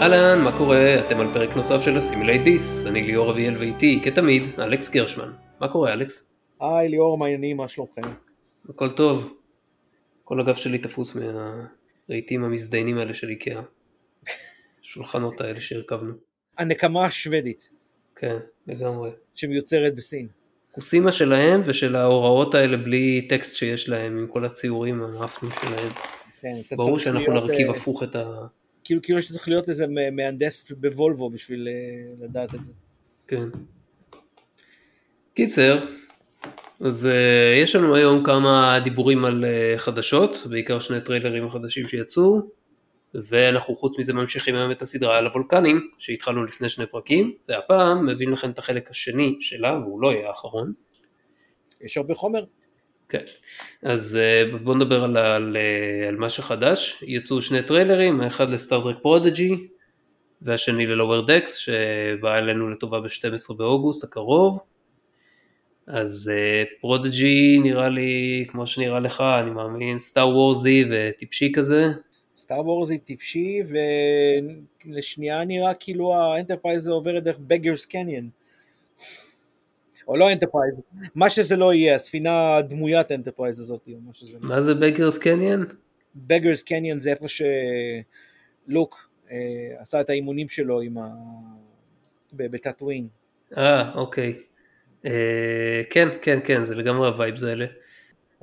אהלן, מה קורה? אתם על פרק נוסף של Assimilate This, אני ליאור אביאל ואיתי, כתמיד, אלכס גרשמן. מה קורה, אלכס? היי ליאור, מעניינים, מה שלומכם? הכל טוב. כל הגב שלי תפוס מהרהיטים המזדיינים האלה של איקאה. השולחנות האלה שהרכבנו. הנקמה השוודית. כן, לגמרי. שמיוצרת בסין. כוסימה שלהם ושל ההוראות האלה בלי טקסט שיש להם, עם כל הציורים המאפנים שלהם. כן, ברור שאנחנו נרכיב הפוך את ה... כאילו שצריך להיות איזה מהנדס בוולבו בשביל לדעת את זה. כן. קיצר, אז יש לנו היום כמה דיבורים על חדשות, בעיקר שני טריילרים החדשים שיצאו, ואנחנו חוץ מזה ממשיכים היום את הסדרה על הוולקנים, שהתחלנו לפני שני פרקים, והפעם מבין לכם את החלק השני שלה, והוא לא יהיה האחרון. יש הרבה חומר. כן, אז בואו נדבר על מה שחדש. יצאו שני טריילרים, האחד לסטאר טרק פרודג'י, והשני ללואוור דקס, שבא אלינו לטובה ב-12 באוגוסט הקרוב. אז פרודג'י נראה לי, כמו שנראה לך, אני מאמין, סטאר וורזי וטיפשי כזה. סטאר וורזי טיפשי, ולשנייה נראה כאילו האנטרפרייז עוברת דרך בגרס קניון. או לא אנטרפרייז, מה שזה לא יהיה, הספינה דמוית האנטרפרייז הזאת. מה זה בגרס קניון? בגרס קניון זה איפה שלוק עשה את האימונים שלו בטאטווין. אוקיי. כן, כן, כן, זה לגמרי הווייבס האלה.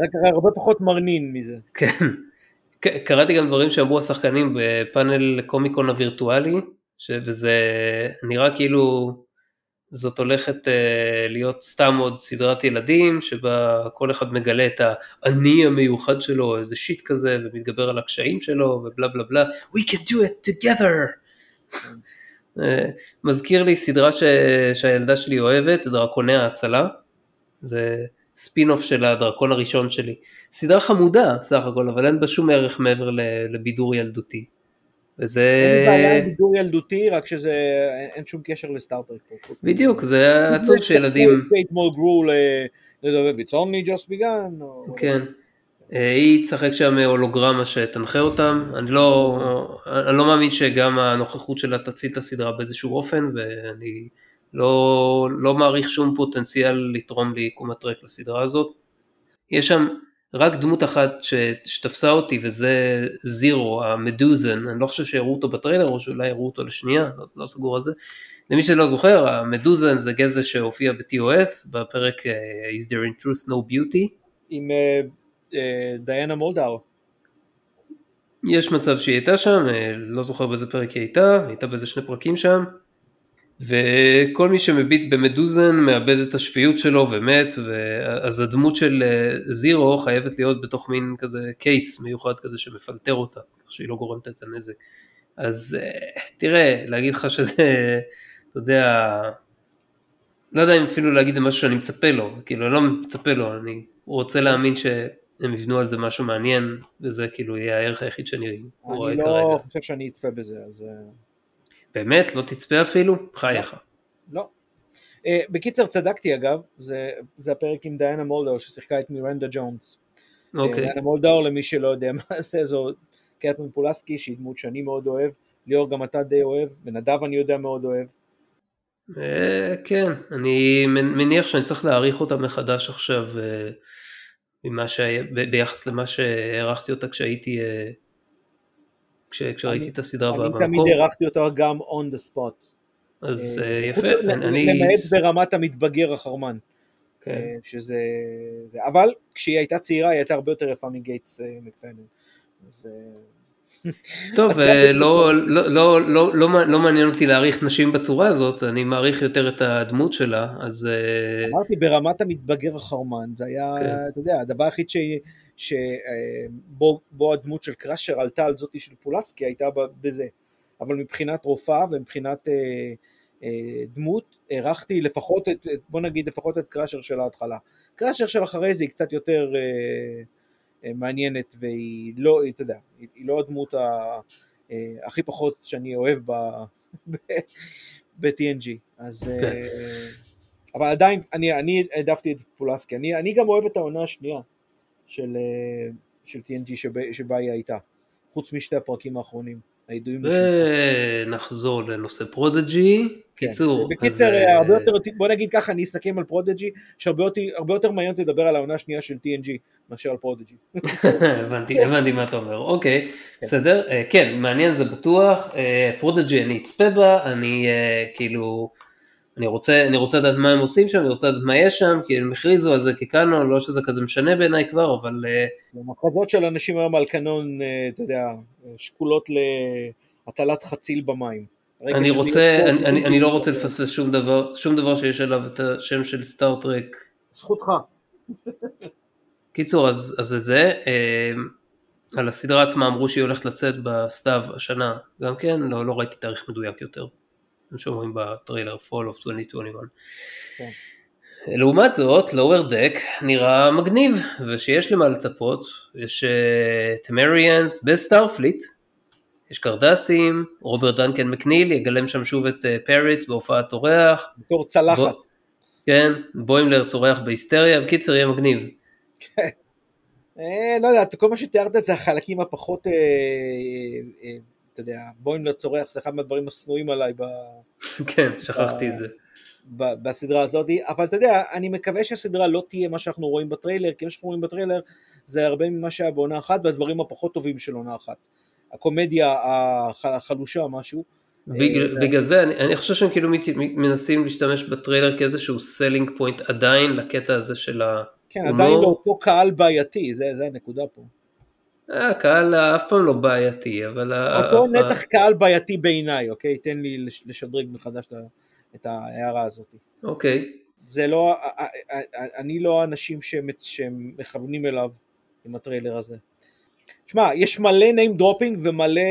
רק הרבה פחות מרנין מזה. כן. קראתי גם דברים שאמרו השחקנים בפאנל קומיקון הווירטואלי, וזה נראה כאילו... זאת הולכת להיות סתם עוד סדרת ילדים, שבה כל אחד מגלה את האני המיוחד שלו, איזה שיט כזה, ומתגבר על הקשיים שלו, ובלה בלה בלה, we can do it together. מזכיר לי סדרה שהילדה שלי אוהבת, דרקוני ההצלה, זה ספין-אוף של הדרקון הראשון שלי. סדרה חמודה בסך הכל, אבל אין בה שום ערך מעבר לבידור ילדותי. וזה... אין בעיה בידור ילדותי, רק שזה אין שום קשר לסטארטרק. בדיוק, זה הצורך של ילדים. קייטמול גרו לדובב, it's only just begun. כן, היא תשחק שם הולוגרמה שתנחה אותם, אני לא מאמין שגם הנוכחות שלה תציל את הסדרה באיזשהו אופן, ואני לא מעריך שום פוטנציאל לתרום לעיקומת טרק לסדרה הזאת. יש שם... רק דמות אחת שתפסה אותי, וזה זירו, המדוזן, אני לא חושב שיראו אותו בטריילר, או שאולי יראו אותו לשנייה, לא סגור על זה. למי שלא זוכר, המדוזן זה גזע שהופיע ב-TOS, בפרק Is There in Truth No Beauty? עם דיינה מולדאו. יש מצב שהיא הייתה שם, לא זוכר באיזה פרק היא הייתה, הייתה באיזה שני פרקים שם, וכל מי שמביט במדוזן מאבד את השפיות שלו ומת, אז הדמות של זירו חייבת להיות בתוך מין כזה קייס מיוחד כזה שמפלטר אותה, כך שהיא לא גורמת את הנזק. אז תראה, להגיד לך שזה, אתה יודע, לא יודע אם אפילו להגיד זה משהו שאני מצפה לו, כאילו אני לא מצפה לו, אני רוצה להאמין שהם יבנו על זה משהו מעניין, וזה כאילו יהיה הערך היחיד שאני רואה כרגע. אני לא חושב שאני אצפה בזה, אז... באמת? לא תצפה אפילו? בחייך. לא. בקיצר צדקתי אגב, זה הפרק עם דיינה מולדאו ששיחקה את מירנדה ג'ונס. אוקיי. דיינה מולדאו למי שלא יודע מה זה, זו קטרין פולסקי שהיא דמות שאני מאוד אוהב, ליאור גם אתה די אוהב, ונדב אני יודע מאוד אוהב. כן, אני מניח שאני צריך להעריך אותה מחדש עכשיו, ביחס למה שהערכתי אותה כשהייתי... כשראיתי את הסדרה במקום. אני תמיד הרחתי אותה גם on the spot. אז יפה. למעט ברמת המתבגר החרמן. שזה... אבל כשהיא הייתה צעירה, היא הייתה הרבה יותר יפה מגייטס מקפנן. טוב, לא מעניין אותי להעריך נשים בצורה הזאת, אני מעריך יותר את הדמות שלה, אז... אמרתי, ברמת המתבגר החרמן, זה היה, אתה יודע, הדבר היחיד שהיא... שבו הדמות של קראשר עלתה על זאתי של פולסקי הייתה בזה, אבל מבחינת רופאה ומבחינת דמות, ערכתי לפחות את, בוא נגיד לפחות את קראשר של ההתחלה. קראשר של אחרי זה היא קצת יותר מעניינת, והיא לא, אתה יודע, היא לא הדמות הכי פחות שאני אוהב ב-TNG, אז... אבל עדיין, אני העדפתי את פולסקי, אני גם אוהב את העונה השנייה, של TNG שבה היא הייתה, חוץ משתי הפרקים האחרונים. ונחזור לנושא פרודג'י. קיצור, הרבה יותר, בוא נגיד ככה, אני אסכם על פרודג'י, שהרבה יותר מעניין לדבר על העונה השנייה של TNG מאשר על פרודג'י. הבנתי מה אתה אומר, אוקיי, בסדר, כן, מעניין זה בטוח, פרודג'י אני אצפה בה, אני כאילו, אני רוצה לדעת מה הם עושים שם, אני רוצה לדעת מה יש שם, כי הם הכריזו על זה כקאנון, לא שזה כזה משנה בעיניי כבר, אבל... המחזות של אנשים היום על קאנון, אתה יודע, שקולות להטלת חציל במים. אני לא רוצה לפספס שום דבר שיש עליו את השם של סטארטרק. זכותך. קיצור, אז זה, על הסדרה עצמה אמרו שהיא הולכת לצאת בסתיו השנה, גם כן, לא ראיתי תאריך מדויק יותר, כמו שאומרים בטריילר, Fall of 2021. לעומת זאת, Lower Deck נראה מגניב, ושיש למה לצפות, יש Temerians בסטארפליט, יש קרדסים, רוברט דנקן מקניל, יגלם שם שוב את פריס בהופעת אורח. בתור צלחת. כן, בוימלר צורח בהיסטריה, בקיצר יהיה מגניב. כן. לא יודע, כל מה שתיארת זה החלקים הפחות, אתה יודע, בוימלר צורח, זה אחד מהדברים הסנויים עליי. כן, שכחתי את זה. בסדרה הזאת, אבל אתה יודע, אני מקווה שהסדרה לא תהיה מה שאנחנו רואים בטריילר, כי מה שאנחנו רואים בטריילר זה הרבה ממה שהיה בעונה אחת, והדברים הפחות טובים של עונה אחת. הקומדיה החלושה, משהו. בגלל זה, אני חושב שהם כאילו מנסים להשתמש בטריילר כאיזשהו סלינג פוינט עדיין לקטע הזה של ההומור. כן, עדיין לאותו קהל בעייתי, זה הנקודה פה. הקהל אף פעם לא בעייתי, אבל... אותו נתח קהל בעייתי בעיניי, אוקיי? תן לי לשדרג מחדש את ההערה הזאת. אוקיי. זה לא, אני לא האנשים שמכוונים אליו עם הטריילר הזה. שמע, יש מלא name dropping ומלא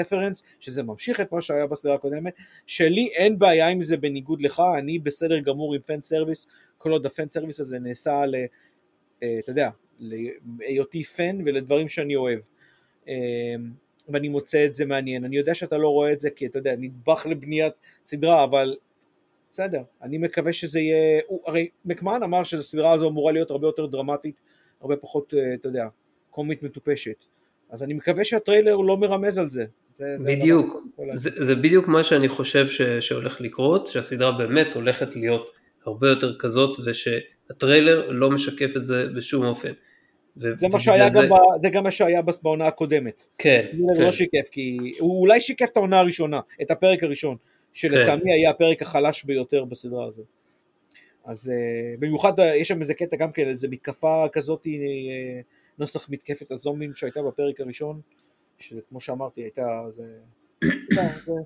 reference, שזה ממשיך את מה שהיה בסדרה הקודמת, שלי אין בעיה עם זה בניגוד לך, אני בסדר גמור עם פן סרוויס, כל עוד הפן סרוויס הזה נעשה, אתה יודע, להיותי פן ולדברים שאני אוהב, ואני מוצא את זה מעניין, אני יודע שאתה לא רואה את זה, כי אתה יודע, נדבך לבניית סדרה, אבל בסדר, אני מקווה שזה יהיה, הרי מקמן אמר שהסדרה הזו אמורה להיות הרבה יותר דרמטית, הרבה פחות, אתה יודע, קומית מטופשת. אז אני מקווה שהטריילר לא מרמז על זה. בדיוק. זה בדיוק מה שאני חושב שהולך לקרות, שהסדרה באמת הולכת להיות הרבה יותר כזאת, ושהטריילר לא משקף את זה בשום אופן. זה גם מה שהיה בעונה הקודמת. כן. לא שיקף, כי הוא אולי שיקף את העונה הראשונה, את הפרק הראשון, שלטעמי היה הפרק החלש ביותר בסדרה הזאת. אז במיוחד יש שם איזה קטע גם כאלה, איזה מתקפה כזאת, נוסח מתקפת הזומבים שהייתה בפרק הראשון, שכמו שאמרתי הייתה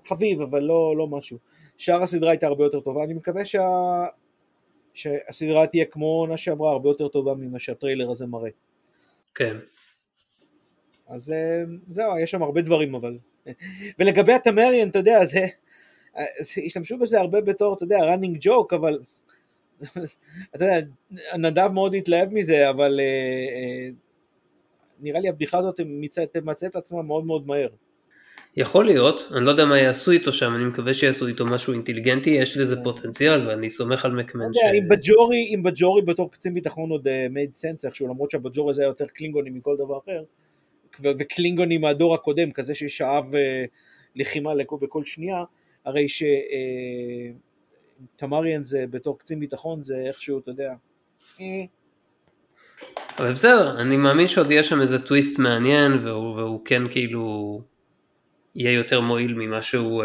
חביב, אבל לא משהו. שאר הסדרה הייתה הרבה יותר טובה, אני מקווה שהסדרה תהיה כמו עונה שעברה, הרבה יותר טובה ממה שהטריילר הזה מראה. כן. אז זהו, יש שם הרבה דברים אבל. ולגבי הטמריאן, אתה יודע, השתמשו בזה הרבה בתור, אתה יודע, running joke, אבל... אתה יודע, נדב מאוד התלהב מזה, אבל נראה לי הבדיחה הזאת תמצא את עצמה מאוד מאוד מהר. יכול להיות, אני לא יודע מה יעשו איתו שם, אני מקווה שיעשו איתו משהו אינטליגנטי, יש לזה פוטנציאל, ואני סומך על מקמן ש... אם בג'ורי בתור קצין ביטחון עוד made sense, שהוא למרות שהבג'ורי זה היה יותר קלינגוני מכל דבר אחר, וקלינגוני מהדור הקודם, כזה ששאב לחימה בכל שנייה, הרי ש... תמריאן זה בתור קצין ביטחון, זה איכשהו, אתה יודע. אבל בסדר, אני מאמין שעוד יהיה שם איזה טוויסט מעניין, והוא כן כאילו יהיה יותר מועיל ממה שהוא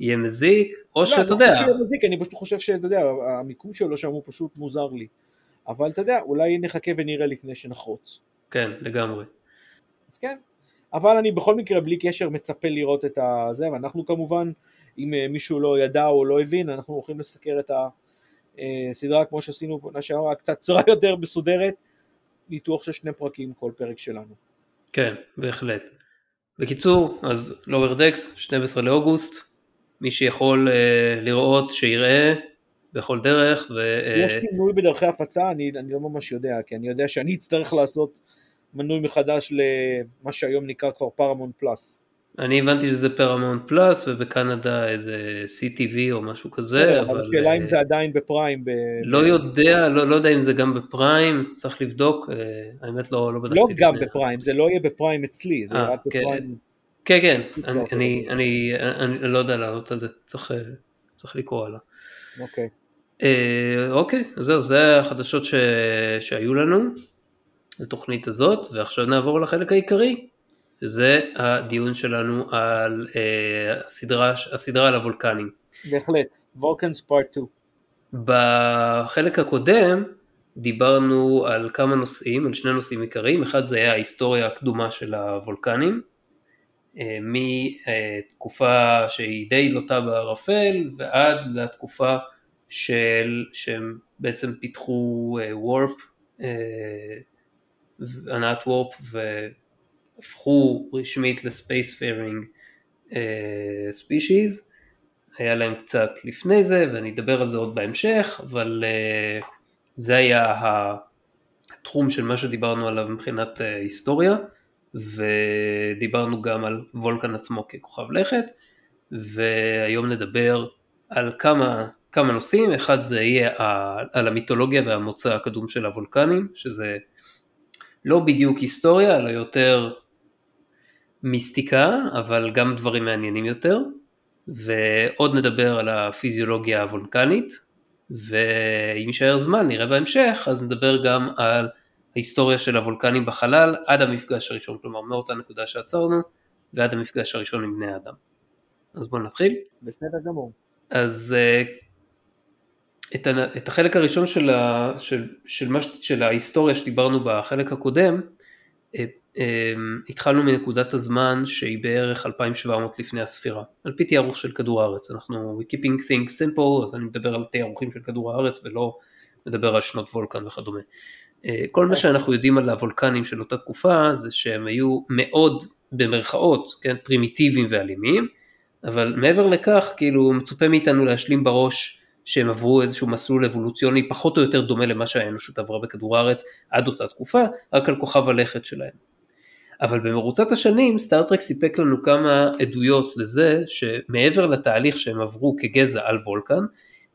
יהיה מזיק, או שאתה יודע. לא, אני חושב שיהיה מזיק, אני פשוט חושב שאתה יודע, המיקום שלו שם הוא פשוט מוזר לי. אבל אתה יודע, אולי נחכה ונראה לפני שנחרוץ. כן, לגמרי. אז כן, אבל אני בכל מקרה בלי קשר מצפה לראות את זה, ואנחנו כמובן... אם מישהו לא ידע או לא הבין, אנחנו הולכים לסקר את הסדרה, כמו שעשינו בונה שערה, קצת צרה יותר מסודרת, ניתוח של שני פרקים כל פרק שלנו. כן, בהחלט. בקיצור, אז Lower Decks, 12 לאוגוסט, מי שיכול לראות, שיראה, בכל דרך, יש מנוי בדרכי הפצה, אני לא ממש יודע, כי אני יודע שאני אצטרך לעשות מנוי מחדש, למה שהיום נקרא כבר Paramount Plus. אני הבנתי שזה פרמאונט פלאס, ובקנדה איזה CTV או משהו כזה, אבל... השאלה אם זה עדיין בפריים. לא יודע, לא יודע אם זה גם בפריים, צריך לבדוק, האמת לא בדקתי. לא גם בפריים, זה לא יהיה בפריים אצלי, זה רק בפריים... כן, כן, אני לא יודע לעלות על זה, צריך לקרוא עליו. אוקיי. אוקיי, זהו, זה החדשות שהיו לנו, לתוכנית הזאת, ועכשיו נעבור לחלק העיקרי. זה הדיון שלנו על הסדרה על הוולקנים. בהחלט, Volcans Part 2. בחלק הקודם דיברנו על כמה נושאים, על שני נושאים עיקריים, אחד זה היה ההיסטוריה הקדומה של הוולקנים, מתקופה שהיא די לוטה בערפל, ועד לתקופה שהם בעצם פיתחו וורפ, ענת וורפ והפכו רשמית לספייספיירינג ספישיז, היה להם קצת לפני זה ואני אדבר על זה עוד בהמשך, אבל זה היה התחום של מה שדיברנו עליו מבחינת היסטוריה, ודיברנו גם על וולקן עצמו ככוכב לכת, והיום נדבר על כמה נושאים, אחד זה יהיה על המיתולוגיה והמוצא הקדום של הוולקנים, שזה לא בדיוק היסטוריה, אלא יותר מיסטיקה, אבל גם דברים מעניינים יותר, ועוד נדבר על הפיזיולוגיה הוולקנית, ואם יישאר זמן, נראה בהמשך, אז נדבר גם על ההיסטוריה של הוולקנים בחלל, עד המפגש הראשון, כלומר מאותה נקודה שעצרנו, ועד המפגש הראשון עם בני האדם. אז בואו נתחיל. בסדר גמור. אז את החלק הראשון של ההיסטוריה שדיברנו בחלק הקודם, התחלנו מנקודת הזמן שהיא בערך 2700 לפני הספירה, על פי תיארוך של כדור הארץ. אנחנו we keeping things simple, אז אני מדבר על תיארוכים של כדור הארץ ולא מדבר על שנות וולקן וכדומה. כל מה שאנחנו יודעים על הוולקנים של אותה תקופה זה שהם היו מאוד במרכאות, כן, פרימיטיביים ואלימים, אבל מעבר לכך כאילו מצופה מאיתנו להשלים בראש שהם עברו איזשהו מסלול אבולוציוני פחות או יותר דומה למה שהאנושות עברה בכדור הארץ עד אותה תקופה, רק על כוכב הלכת שלהם. אבל במרוצת השנים סטארטרק סיפק לנו כמה עדויות לזה שמעבר לתהליך שהם עברו כגזע על וולקן,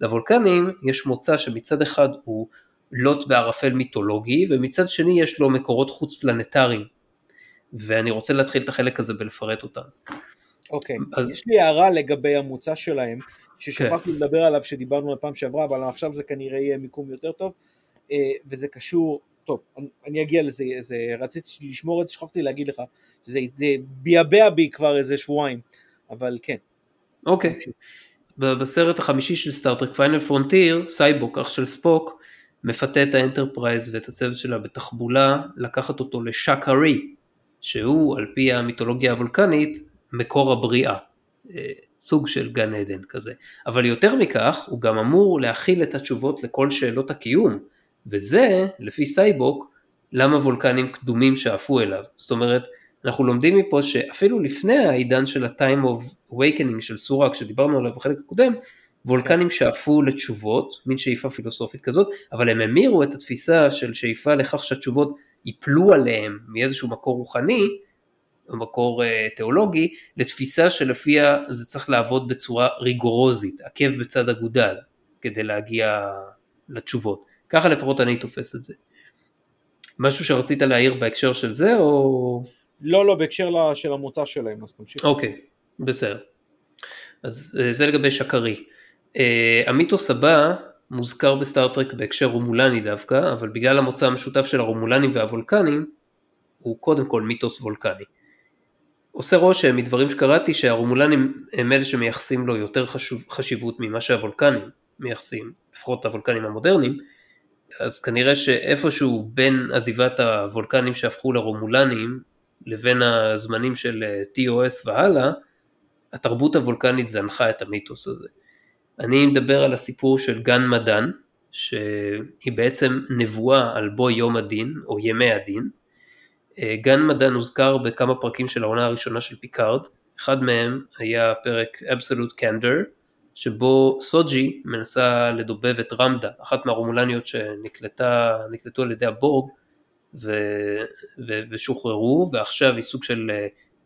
לוולקנים יש מוצא שמצד אחד הוא לוט בערפל מיתולוגי, ומצד שני יש לו מקורות חוץ פלנטריים, ואני רוצה להתחיל את החלק הזה בלפרט אותם. אוקיי, אז... יש לי הערה לגבי המוצא שלהם, ששכחתי לדבר עליו שדיברנו לפעם שעברה, אבל עכשיו זה כנראה יהיה מיקום יותר טוב, וזה קשור, טוב, אני אגיע לזה, רציתי לשמור את זה, שכחתי להגיד לך, זה ביאבע בי כבר איזה שבועיים, אבל כן. אוקיי, בסרט החמישי של סטארטרק פיינל פרונטיר, סייבוק, אח של ספוק, מפתה את האנטרפרייז ואת הצוות שלה בתחבולה, לקחת אותו לשקארי, שהוא על פי המיתולוגיה הוולקנית, מקור הבריאה, סוג של גן עדן כזה, אבל יותר מכך הוא גם אמור להכיל את התשובות לכל שאלות הקיום, וזה לפי סייבוק למה וולקנים קדומים שאפו אליו. זאת אומרת, אנחנו לומדים מפה שאפילו לפני העידן של ה-Time of Awakening של סורק שדיברנו עליו בחלק הקודם, וולקנים שאפו לתשובות, מין שאיפה פילוסופית כזאת, אבל הם המירו את התפיסה של שאיפה לכך שהתשובות ייפלו עליהם מאיזשהו מקור רוחני, במקור תיאולוגי, לתפיסה שלפיה זה צריך לעבוד בצורה ריגורוזית, עקב בצד אגודל, כדי להגיע לתשובות. ככה לפחות אני תופס את זה. משהו שרצית להעיר בהקשר של זה, או... לא, בהקשר של המוצא שלהם, אז תמשיך. אוקיי, בסדר. אז זה לגבי שקרי. המיתוס הבא מוזכר בסטארטרק בהקשר רומולני דווקא, אבל בגלל המוצא המשותף של הרומולנים והוולקנים, הוא קודם כל מיתוס וולקני. עושה רושם מדברים שקראתי שהרומולנים הם אלה שמייחסים לו יותר חשיבות ממה שהוולקנים מייחסים, לפחות הוולקנים המודרניים, אז כנראה שאיפשהו בין עזיבת הוולקנים שהפכו לרומולנים, לבין הזמנים של TOS והלאה, התרבות הוולקנית זנחה את המיתוס הזה. אני מדבר על הסיפור של גן מדן, שהיא בעצם נבואה על בו יום הדין, או ימי הדין, גן מדן הוזכר בכמה פרקים של העונה הראשונה של פיקארד, אחד מהם היה פרק Absolute Candor, שבו סוג'י מנסה לדובב את רמדה, אחת מהרומולניות שנקלטו על ידי הבורג, ושוחררו, ועכשיו היא סוג של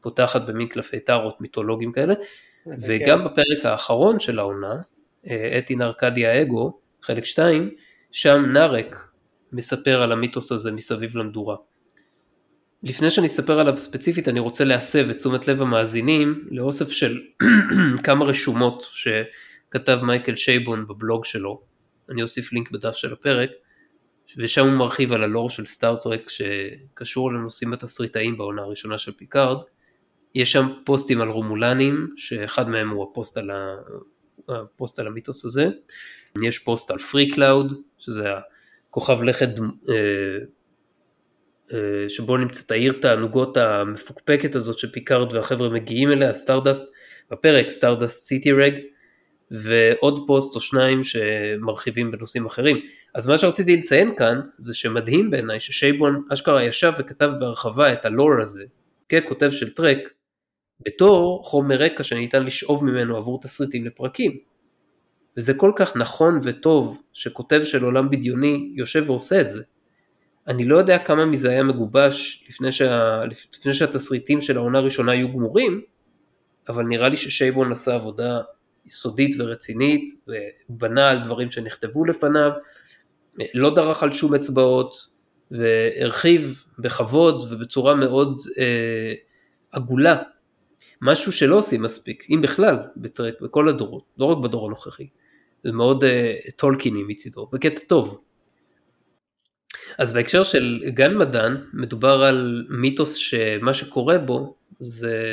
פותחת במין קלפי טארות מיתולוגיים כאלה, וגם בפרק האחרון של העונה, אתין ארקדיה אגו, חלק 2, שם נרק מספר על המיתוס הזה מסביב למדורה. לפני שאני אספר עליו ספציפית, אני רוצה להסב את תשומת לב המאזינים, לאוסף של כמה רשומות שכתב מייקל שייבון בבלוג שלו, אני אוסיף לינק בדף של הפרק, ושם הוא מרחיב על הלור של סטארטרק שקשור לנושאים התסריטאים בעונה הראשונה של פיקארד. יש שם פוסטים על רומולנים, שאחד מהם הוא הפוסט על המיתוס הזה. יש פוסט על פרי קלאוד, שזה הכוכב לכת שבו נמצאת העיר תענוגות המפוקפקת הזאת שפיקארד והחבר'ה מגיעים אליה, סטארדסט, בפרק סטארדסט סיטי רג, ועוד פוסט או שניים שמרחיבים בנושאים אחרים. אז מה שרציתי לציין כאן, זה שמדהים בעיניי ששייבון אשכרה ישב וכתב בהרחבה את הלור הזה, ככותב של טרק, בתור חומר רקע שניתן לשאוב ממנו עבור תסריטים לפרקים. וזה כל כך נכון וטוב שכותב של עולם בדיוני יושב ועושה את זה. אני לא יודע כמה מזה היה מגובש לפני שהתסריטים של העונה הראשונה היו גמורים, אבל נראה לי ששייבון עשה עבודה יסודית ורצינית, ובנה על דברים שנכתבו לפניו, לא דרך על שום אצבעות, והרחיב בכבוד ובצורה מאוד עגולה, משהו שלא עושים מספיק, אם בכלל, בטרק, בכל הדורות, לא רק בדור הנוכחי, זה מאוד טולקיני מצידו, בקטע טוב. אז בהקשר של גן מדן, מדובר על מיתוס שמה שקורה בו, זה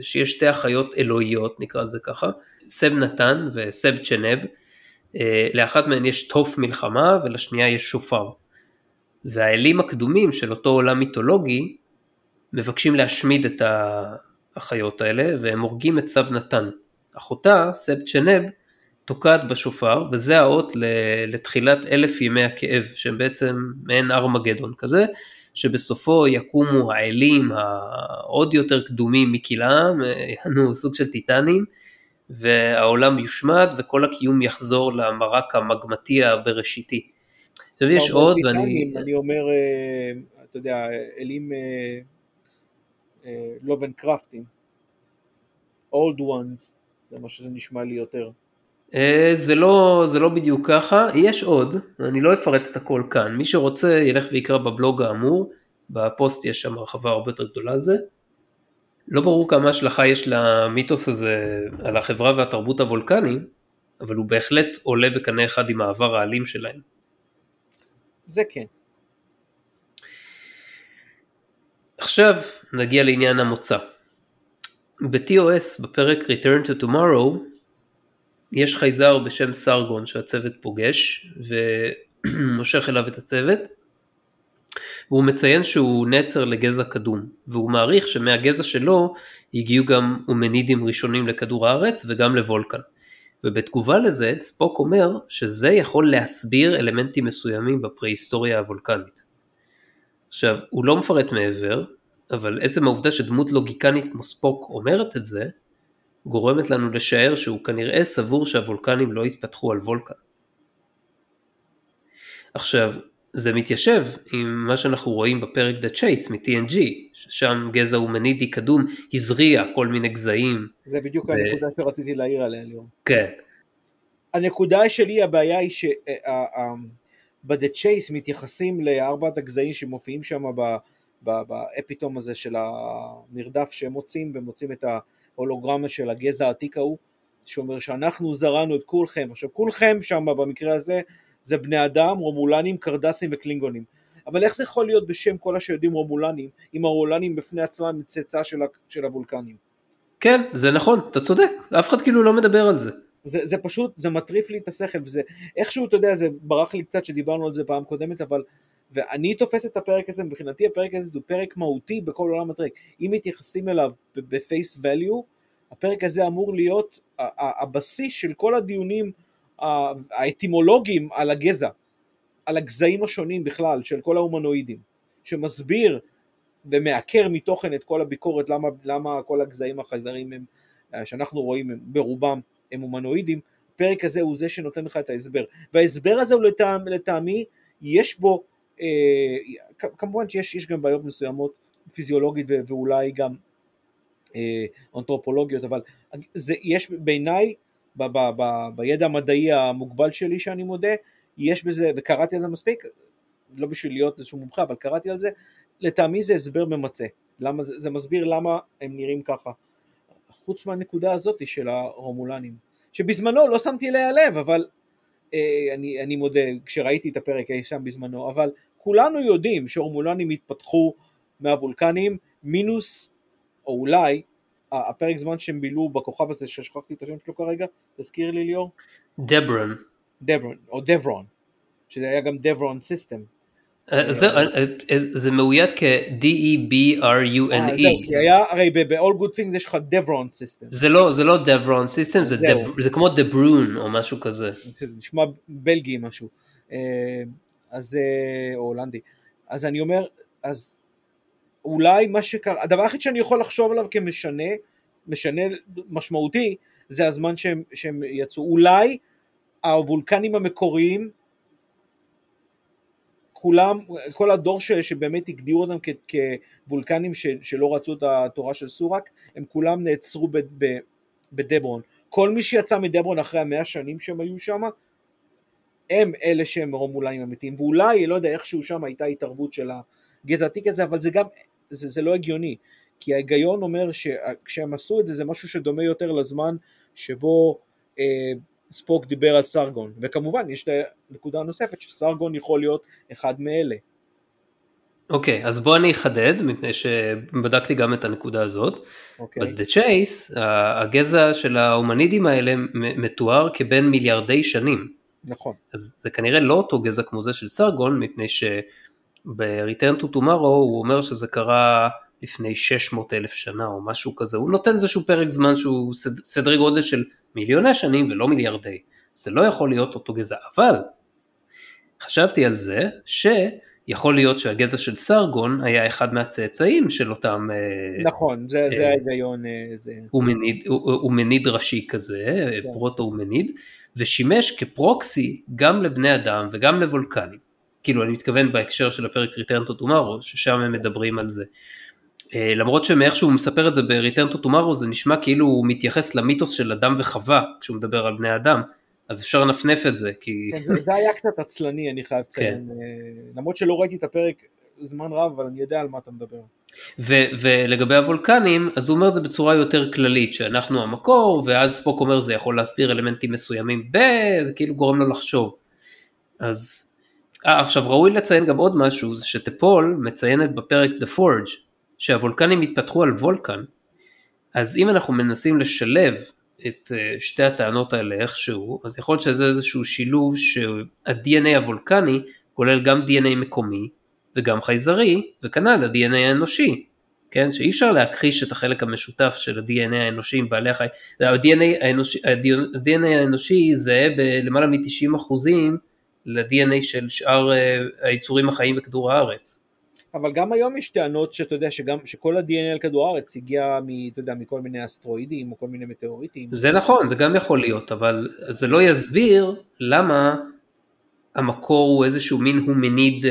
שיש שתי אחיות אלוהיות, נקרא את זה ככה, סב נתן וסב צ'נב, לאחת מהן יש תוף מלחמה ולשנייה יש שופר. והאלים הקדומים של אותו עולם מיתולוגי, מבקשים להשמיד את האחיות האלה, והם הורגים את סב נתן. אחותה, סב צ'נב, תוקעת בשופר, וזה האות לתחילת 1000 ימי הכאב, שהם בעצם מעין ארמגדון כזה, שבסופו יקומו האלים העוד יותר קדומים מכלם, סוג של טיטנים, והעולם יושמד, וכל הקיום יחזור למרק המגמתי הבראשיתי. עכשיו יש עוד, ואני... אני אומר, אתה יודע, אלים לובן קראפטים, old ones, זה מה שזה נשמע לי יותר. זה לא בדיוק ככה, יש עוד, אני לא אפרט את הכל כאן, מי שרוצה ילך ויקרא בבלוג האמור, בפוסט יש שם הרחבה הרבה יותר גדולה על זה, לא ברור כמה השלכה יש למיתוס הזה על החברה והתרבות הוולקנים, אבל הוא בהחלט עולה בקנה אחד עם העבר העלים שלהם. זה כן. עכשיו נגיע לעניין המוצא. ב-TOS בפרק Return to Tomorrow, יש חייזר בשם סרגון שהצוות פוגש, ומושך אליו את הצוות, והוא מציין שהוא נצר לגזע קדום, והוא מעריך שמהגזע שלו הגיעו גם אומנידים ראשונים לכדור הארץ וגם לוולקן. ובתגובה לזה ספוק אומר שזה יכול להסביר אלמנטים מסוימים בפרה-היסטוריה הוולקנית. עכשיו, הוא לא מפרט מעבר, אבל עצם העובדה שדמות לוגיקנית כמו ספוק אומרת את זה, גורמת לנו לשער שהוא כנראה סבור שהוולקנים לא התפתחו על וולקן. עכשיו, זה מתיישב עם מה שאנחנו רואים בפרק The Chase מ-TNG, ששם גזע אומנידי קדום הזריע כל מיני גזעים. זה בדיוק הנקודה שרציתי להעיר עליה היום. כן. הנקודה שלי, הבעיה היא ב-The Chase מתייחסים לארבעת הגזעים שמופיעים שם באפיתום הזה של המרדף שהם מוצאים, ומוצאים את ההולוגרמה של הגזע העתיק ההוא, שאומר שאנחנו זרענו את כולכם. עכשיו כולכם שם במקרה הזה, זה בני אדם, רומולנים, קרדסים וקלינגונים. אבל איך זה יכול להיות בשם כל השיודעים רומולנים, אם הרומולנים בפני עצמם מצאצא של הוולקנים? כן, זה נכון, אתה צודק, אף אחד כאילו לא מדבר על זה. זה פשוט, זה מטריף לי את השכל, וזה, איכשהו, אתה יודע, זה ברח לי קצת שדיברנו על זה פעם קודמת, אבל, ואני תופס את הפרק הזה, מבחינתי הפרק הזה זה פרק מהותי בכל עולם הטרק. אם מתייחסים אליו בפייס וליו, הפרק הזה אמור להיות הבסיס של כל הדיונים האטימולוגים על הגזע, על הגזעים השונים בכלל, של כל האומנואידים, שמסביר ומעקר מתוכן את כל הביקורת, למה כל הגזעים החייזרים הם, שאנחנו רואים, הם, ברובם הם אומנואידים. פרק הזה הוא זה שנותן לך את ההסבר, וההסבר הזה הוא לטעמי, יש בו, כמובן שיש גם בעיות מסוימות, פיזיולוגית ואולי גם אנתרופולוגיות, אבל זה, יש בעיניי, בידע המדעי המוגבל שלי שאני מודה, יש בזה, וקראתי על זה מספיק, לא בשביל להיות איזשהו מומחה, אבל קראתי על זה, לטעמי זה הסבר ממצה, למה, זה מסביר למה הם נראים ככה, חוץ מהנקודה הזאת של הרומולנים, שבזמנו לא שמתי אליה לב, אבל אני מודה, כשראיתי את הפרק היה שם בזמנו, אבל כולנו יודעים שהרומולנים התפתחו מהוולקנים, מינוס, או אולי, הפרק זמן שהם בילו בכוכב הזה, ששכחתי את השם שלו כרגע, תזכיר לי ליאור? דברון. דברון, או דברון, שזה היה גם דברון סיסטם. זה מאויית כ-D-E-B-R-U-N-E. הרי ב-All Good Things יש לך דברון סיסטם. זה לא דברון סיסטם, זה כמו דברון או משהו כזה. זה נשמע בלגי משהו, או הולנדי. אז אני אומר, אז אולי מה שקרה, הדבר הכי שאני יכול לחשוב עליו כמשנה, משנה משמעותי, זה הזמן שהם יצאו. אולי הוולקנים המקוריים, כולם, כל הדור שבאמת הגדירו אותם כוולקנים שלא רצו את התורה של סורק, הם כולם נעצרו בדברון. כל מי שיצא מדברון אחרי 100 שנים שהם היו שם, הם אלה שהם רומולנים אמיתיים. ואולי, לא יודע איכשהו שם הייתה התערבות של הגזע עתיק הזה, אבל זה גם, זה לא הגיוני, כי ההיגיון אומר שכשהם עשו את זה, זה משהו שדומה יותר לזמן שבו ספוק דיבר על סרגון, וכמובן יש את הנקודה הנוספת שסרגון יכול להיות אחד מאלה. אוקיי, אז בוא אני אחדד, מפני שבדקתי גם את הנקודה הזאת. ב-The Chase, הגזע של ההומנידים האלה מתואר כבין מיליארדי שנים. נכון. אז זה כנראה לא אותו גזע כמו זה של סרגון, מפני שב-Return to Tomorrow הוא אומר שזה קרה לפני 600,000 שנה או משהו כזה, הוא נותן איזשהו פרק זמן שהוא סדרי גודל של מיליוני שנים ולא מיליארדי, זה לא יכול להיות אותו גזע, אבל חשבתי על זה שיכול להיות שהגזע של סרגון היה אחד מהצאצאים של אותם, נכון, זה ההיגיון, הומניד ראשי כזה, פרוטו-הומניד, ושימש כפרוקסי גם לבני אדם וגם לוולקנים, כאילו אני מתכוון בהקשר של הפרק Return to Tomorrow, ששם הם מדברים על זה, למרות שמאיכשהו הוא מספר את זה ב-Return to Tomorrow, זה נשמע כאילו הוא מתייחס למיתוס של אדם וחווה, כשהוא מדבר על בני אדם, אז אפשר לנפנף את זה, כי... זה היה קצת עצלני, אני חייב לציין, למרות שלא ראיתי את הפרק זמן רב, אבל אני יודע על מה אתה מדבר. ולגבי הוולקנים, אז הוא אומר את זה בצורה יותר כללית, שאנחנו המקור, ואז ספוק אומר, זה יכול להסביר אלמנטים מסוימים, זה כאילו גורם לו לחשוב. אז, עכשיו ראוי לציין גם עוד משהו, זה שטפול מציינת בפרק The Forge, שהוולקנים התפתחו על וולקן, אז אם אנחנו מנסים לשלב את שתי הטענות האלה איכשהו, אז יכול להיות שזה איזשהו שילוב שה-DNA הוולקני כולל גם DNA מקומי וגם חייזרי, וכנ"ל ה-DNA האנושי, כן? שאי אפשר להכחיש את החלק המשותף של ה-DNA האנושי עם בעלי החיים, ה-DNA האנושי זהה למעלה מ-90% ל-DNA של שאר היצורים החיים בכדור הארץ. אבל גם היום יש טענות שאתה יודע שכל ה-DNA על כדור הארץ הגיע מכל מיני אסטרואידים או כל מיני מטאוריטים. זה נכון, זה גם יכול להיות, אבל זה לא יסביר למה המקור הוא איזשהו מין הומניד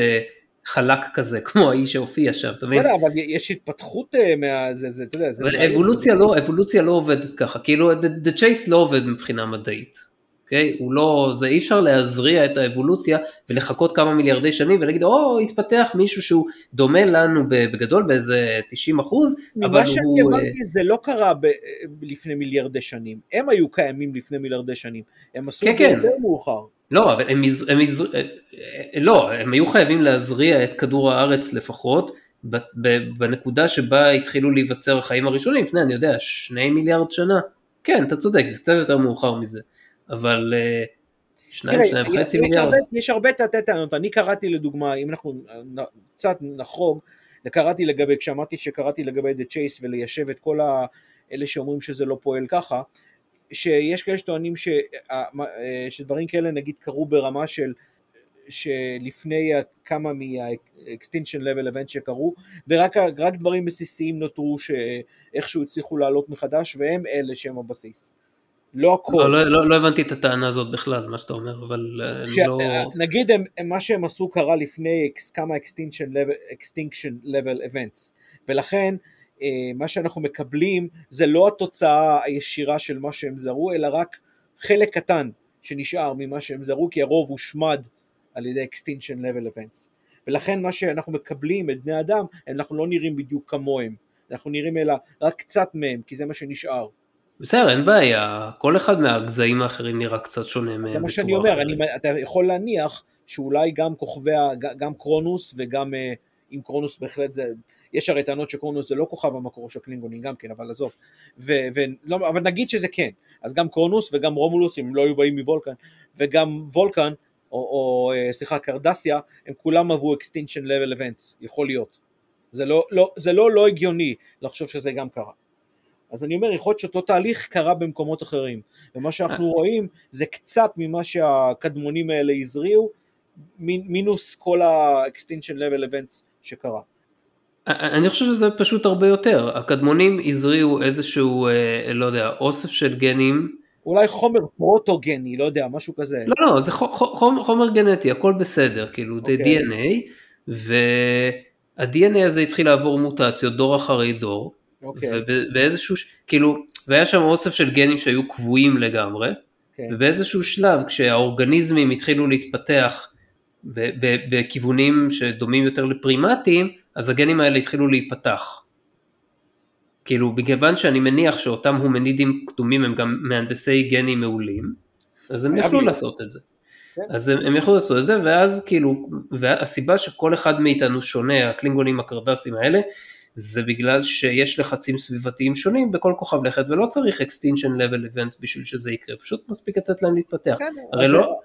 חלק כזה, כמו האיש שהופיע שם, אתה מבין? אבל יש התפתחות מהזה, אתה יודע. אבל אבולוציה לא עובדת ככה, כאילו The Chase לא עובד מבחינה מדעית. הוא לא, זה אי אפשר להזריע את האבולוציה ולחכות כמה מיליארדי שנים ולהגיד, התפתח מישהו שהוא דומה לנו בגדול באיזה 90%, אבל הוא... זה לא קרה לפני מיליארדי שנים, הם היו קיימים לפני מיליארדי שנים, הם עשו יותר מאוחר. לא, אבל הם היו חייבים להזריע את כדור הארץ לפחות, בנקודה שבה התחילו להיווצר החיים הראשונים, לפני, אני יודע, 2 מיליארד שנה, כן, אתה צודק, זה קצת יותר מאוחר מזה. אבל 2.5 מיליארד. יש הרבה תתי טענות, אני קראתי לדוגמה, אם אנחנו קצת נחרוג, קראתי לגבי, כשאמרתי שקראתי לגבי The Chase וליישב את כל האלה שאומרים שזה לא פועל ככה, שיש כאלה שטוענים שדברים כאלה נגיד קרו ברמה של, שלפני כמה מה-Extinction Level Event שקרו, ורק דברים בסיסיים נותרו שאיכשהו הצליחו לעלות מחדש, והם אלה שהם הבסיס. לא, לא הבנתי את הטענה הזאת בכלל, מה שאתה אומר, אבל נגיד מה שהם עשו קרה לפני כמה Extinction Level Events, ולכן מה שאנחנו מקבלים זה לא התוצאה הישירה של מה שהם זרו, אלא רק חלק קטן שנשאר ממה שהם זרו, כי הרוב הושמד על ידי extinction level events. ולכן מה שאנחנו מקבלים את בני אדם, אנחנו לא נראים בדיוק כמוהם, אנחנו נראים אלא רק קצת מהם, כי זה מה שנשאר. בסדר, אין בעיה, כל אחד מהגזעים האחרים נראה קצת שונה מהם. זה מה שאני אומר, אתה יכול להניח שאולי גם כוכבי, גם קרונוס וגם עם קרונוס בהחלט זה, יש הרי טענות שקרונוס זה לא כוכב המקור של קלינגונים גם כן, אבל עזוב, אבל נגיד שזה כן, אז גם קרונוס וגם רומולוס, אם לא היו באים מבולקן, וגם וולקן, או סליחה, קרדסיה, הם כולם עברו extinction level events, יכול להיות. זה לא הגיוני לחשוב שזה גם קרה. אז אני אומר, יכול להיות שאותו תהליך קרה במקומות אחרים, ומה שאנחנו רואים זה קצת ממה שהקדמונים האלה הזריעו, מינוס כל ה-extinction level events שקרה. אני חושב שזה פשוט הרבה יותר, הקדמונים הזריעו איזשהו, לא יודע, אוסף של גנים, אולי חומר פרוטוגני, לא יודע, משהו כזה. לא, זה חומר גנטי, הכל בסדר, כאילו, זה DNA, וה-DNA הזה התחיל לעבור מוטציות דור אחרי דור, ובאיזשהו, כאילו, והיה שם אוסף של גנים שהיו קבועים לגמרי, ובאיזשהו שלב, כשהאורגניזמים התחילו להתפתח בכיוונים שדומים יותר לפרימטים, אז הגנים האלה התחילו להיפתח. כאילו, בגוון שאני מניח שאותם הומנידים קדומים הם גם מהנדסי גנים מעולים, אז הם יכלו לעשות את זה. אז הם יכלו לעשות את זה, ואז כאילו, והסיבה שכל אחד מאיתנו שונה, הקלינגונים הקרדסים האלה, זה בגלל שיש לחצים סביבתיים שונים בכל כוכב לכת, ולא צריך extinction level event בשביל שזה יקרה, פשוט מספיק לתת להם להתפתח. הרי לא...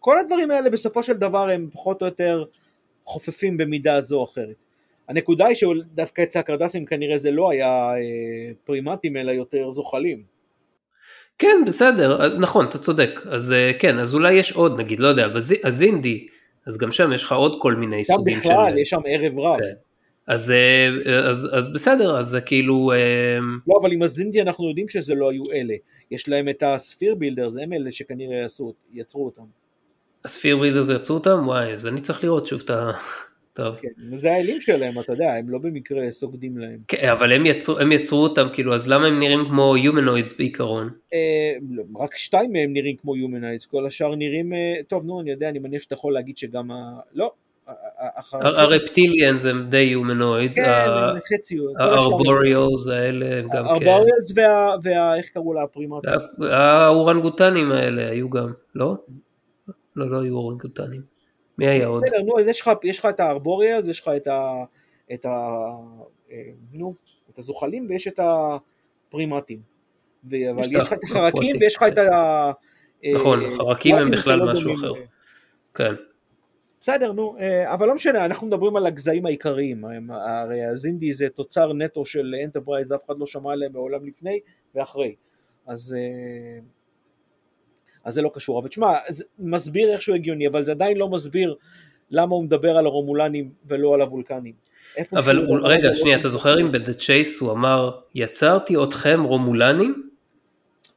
כל הדברים האלה בסופו של דבר הם פחות או יותר חופפים במידה זו או אחרת. הנקודה היא שדווקא אצל הקרדסים כנראה זה לא היה פרימטים אלא יותר זוחלים. כן, בסדר, אז, נכון, אתה צודק. אז כן, אז אולי יש עוד, נגיד, לא יודע, הזינדי, אז גם שם יש לך עוד כל מיני סוגים של... בכלל, יש שם ערב רב. כן. אז בסדר, אז כאילו... לא, אבל עם הזינדי אנחנו יודעים שזה לא היו אלה. יש להם את הספיר בילדר, זה הם אלה שכנראה יצרו אותם. הספיר בילדר זה יצרו אותם? וואי, אז אני צריך לראות שוב את ה... טוב. כן, זה האלים שלהם, אתה יודע, הם לא במקרה סוגדים להם. כן, אבל הם יצרו אותם, כאילו, אז למה הם נראים כמו humanoids בעיקרון? רק שתיים מהם נראים כמו humanoids, כל השאר נראים, טוב, נו, אני יודע, אני מניח שאתה יכול להגיד שגם ה... לא, הרפטיליאנס הם די humanoids, הארבוריאלס האלה הם גם כן. הארבוריאלס ואיך קראו לה הפרימט? האורנגוטנים האלה היו גם, לא? לא היו אורנגוטנים. מי היה עוד? יש לך את הארבוריה, יש לך את הזוחלים ויש את הפרימטים. ויש לך את החרקים ויש לך את ה... נכון, החרקים הם בכלל משהו אחר. כן. בסדר, נו, אבל לא משנה, אנחנו מדברים על הגזעים העיקריים, הרי הזינדי זה תוצר נטו של אנטרפרייז, אף אחד לא שמע עליהם בעולם לפני ואחרי. אז זה לא קשור, אבל תשמע, זה מסביר איכשהו הגיוני, אבל זה עדיין לא מסביר למה הוא מדבר על הרומולנים ולא על הוולקנים. אבל רגע, שנייה, אתה זוכר אם בדה צ'ייס הוא אמר, יצרתי אתכם רומולנים?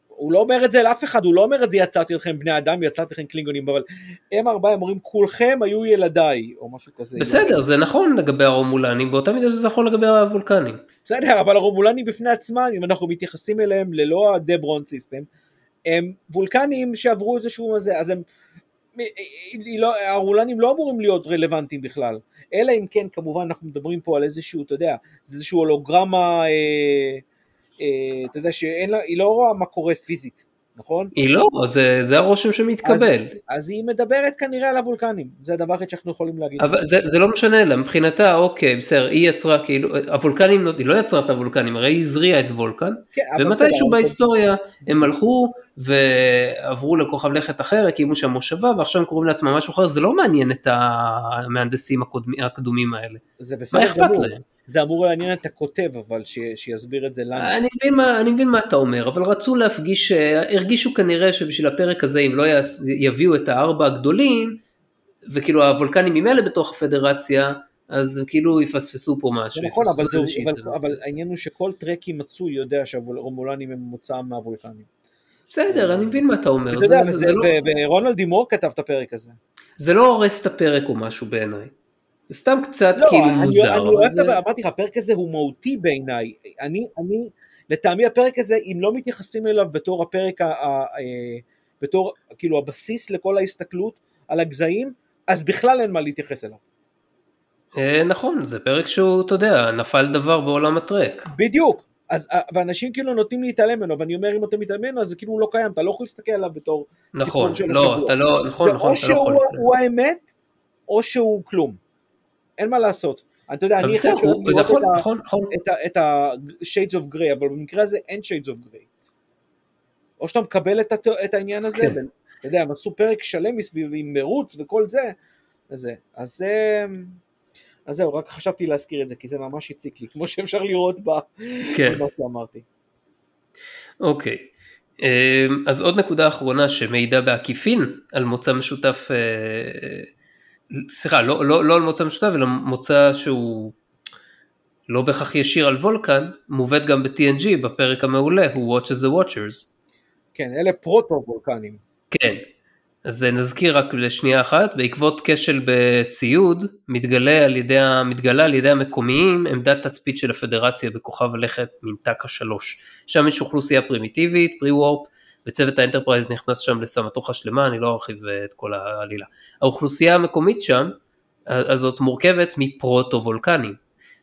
הוא לא אומר את זה לאף אחד, הוא לא אומר את זה, יצרתי אתכם בני אדם, יצרתי אתכם קלינגונים, אבל הם ארבעה אומרים, כולכם היו ילדיי, או משהו כזה. בסדר, זה נכון לגבי הרומולנים, באותה מידה שזה נכון לגבי הוולקנים. בסדר, אבל הרומולנים בפני עצמם, אם אנחנו מתייחסים אליהם ללא הדברון סיסטם, הם וולקנים שעברו איזשהו מזה, אז הרומולנים לא אמורים להיות רלוונטיים בכלל, אלא אם כן, כמובן, אנחנו מדברים פה על איזשהו, אתה יודע, זה איזשהו הולוגרמה, אתה יודע שהיא לא רואה מה קורה פיזית, נכון? היא לא, זה הרושם שמתקבל. אז היא מדברת כנראה על הוולקנים, זה הדבר אחד שאנחנו יכולים להגיד. אבל זה לא משנה לה, מבחינתה, אוקיי, בסדר, היא יצרה כאילו, הוולקנים, היא לא יצרה את הוולקנים, הרי היא הזריעה את וולקן, ומתישהו בהיסטוריה הם הלכו ועברו לכוכב לכת אחר, הקימו שם מושבה, ועכשיו הם קוראים לעצמם משהו אחר, זה לא מעניין את המהנדסים הקדומים האלה. זה בסדר גמור. זה אמור לעניין את הכותב, אבל שיסביר את זה לנו. אני מבין מה אתה אומר, אבל רצו להפגיש, הרגישו כנראה שבשביל הפרק הזה, אם לא יביאו את הארבע הגדולים, וכאילו הוולקנים ממילא בתוך הפדרציה, אז כאילו יפספסו פה משהו. זה נכון, אבל העניין הוא שכל טרקי מצוי יודע שהרומולנים הם מוצאם מהוולקנים. בסדר, אני מבין מה אתה אומר. אתה יודע, ורונלד דימור כתב את הפרק הזה. זה לא הורס את הפרק או משהו בעיניי. זה סתם קצת כאילו מוזר. אמרתי לך, הפרק הזה הוא מהותי בעיניי. לטעמי הפרק הזה, אם לא מתייחסים אליו בתור הפרק, בתור כאילו הבסיס לכל ההסתכלות על הגזעים, אז בכלל אין מה להתייחס אליו. נכון, זה פרק שהוא, אתה יודע, נפל דבר בעולם הטרק. בדיוק. אז, ואנשים כאילו נוטים להתעלם ממנו, ואני אומר, אם אתה מתעלם ממנו, אז זה כאילו לא קיים, אתה לא יכול להסתכל עליו בתור סיפור של השבוע. נכון, נכון. או שהוא האמת, או שהוא כלום. אין מה לעשות. אתה יודע, אני חושב את ה-Shades of Grey, אבל במקרה הזה אין Shades of Grey. או שאתה מקבל את העניין הזה, אתה יודע, עשו פרק שלם מסביב עם מרוץ וכל זה, אז זה... אז זהו, רק חשבתי להזכיר את זה, כי זה ממש הציק לי, כמו שאפשר לראות בה, מה שאמרתי. אוקיי, אז עוד נקודה אחרונה, שמעידה בעקיפין על מוצא משותף, סליחה, לא על מוצא משותף, אלא מוצא שהוא לא בהכרח ישיר על וולקן, מובאת גם ב-TNG, בפרק המעולה, הוא Watches the Watchers. כן, אלה פרוטו-וולקנים. כן. אז נזכיר רק לשנייה אחת, בעקבות כשל בציוד, מתגלה על ידי המקומיים, עמדת תצפית של הפדרציה בכוכב הלכת מנתקה 3. שם יש אוכלוסייה פרימיטיבית, פרי-וורפ, וצוות האנטרפרייז נכנס שם לסמטוחה שלמה, אני לא ארחיב את כל העלילה. האוכלוסייה המקומית שם, הזאת מורכבת מפרוטו-וולקנים,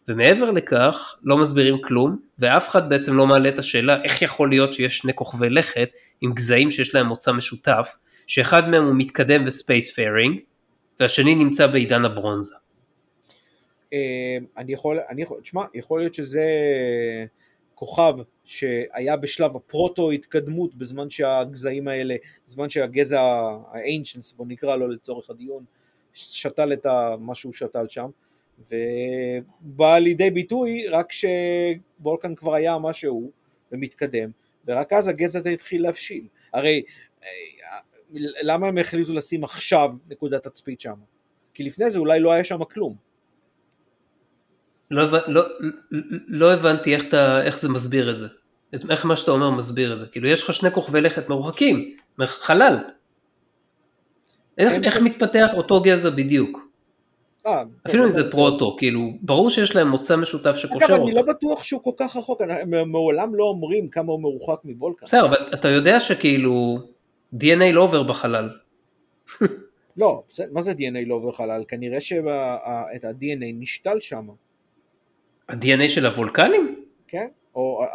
ומעבר לכך, לא מסבירים כלום, ואף אחד בעצם לא מעלה את השאלה, איך יכול להיות שיש שני כוכבי לכת, עם גזעים שיש להם מוצא משותף, שאחד מהם הוא מתקדם וספייס פיירינג, והשני נמצא בעידן הברונזה. תשמע, יכול להיות שזה כוכב שהיה בשלב הפרוטו התקדמות, בזמן שהגזעים האלה, בזמן שהגזע האנשנס, בוא נקרא לו לצורך הדיון, שתל את מה שהוא שתל שם, ובא לידי ביטוי רק שבולקן כבר היה משהו, ומתקדם, ורק אז הגזע הזה התחיל להפשיל. הרי... למה הם החליטו לשים עכשיו נקודת תצפית שם? כי לפני זה אולי לא היה שם כלום. לא הבנתי איך זה מסביר את זה. איך מה שאתה אומר מסביר את זה. כאילו יש לך שני כוכבי לכת מרוחקים, חלל. איך מתפתח אותו גזע בדיוק? אפילו אם זה פרוטו, כאילו ברור שיש להם מוצא משותף שקושר אותו. אגב, אני לא בטוח שהוא כל כך רחוק, הם מעולם לא אומרים כמה הוא מרוחק מבולקן. בסדר, אבל אתה יודע שכאילו... DNA לא עובר בחלל. לא, מה זה DNA לא עובר בחלל? כנראה שאת ה-DNA נשתל שם. ה-DNA של הוולקנים? כן,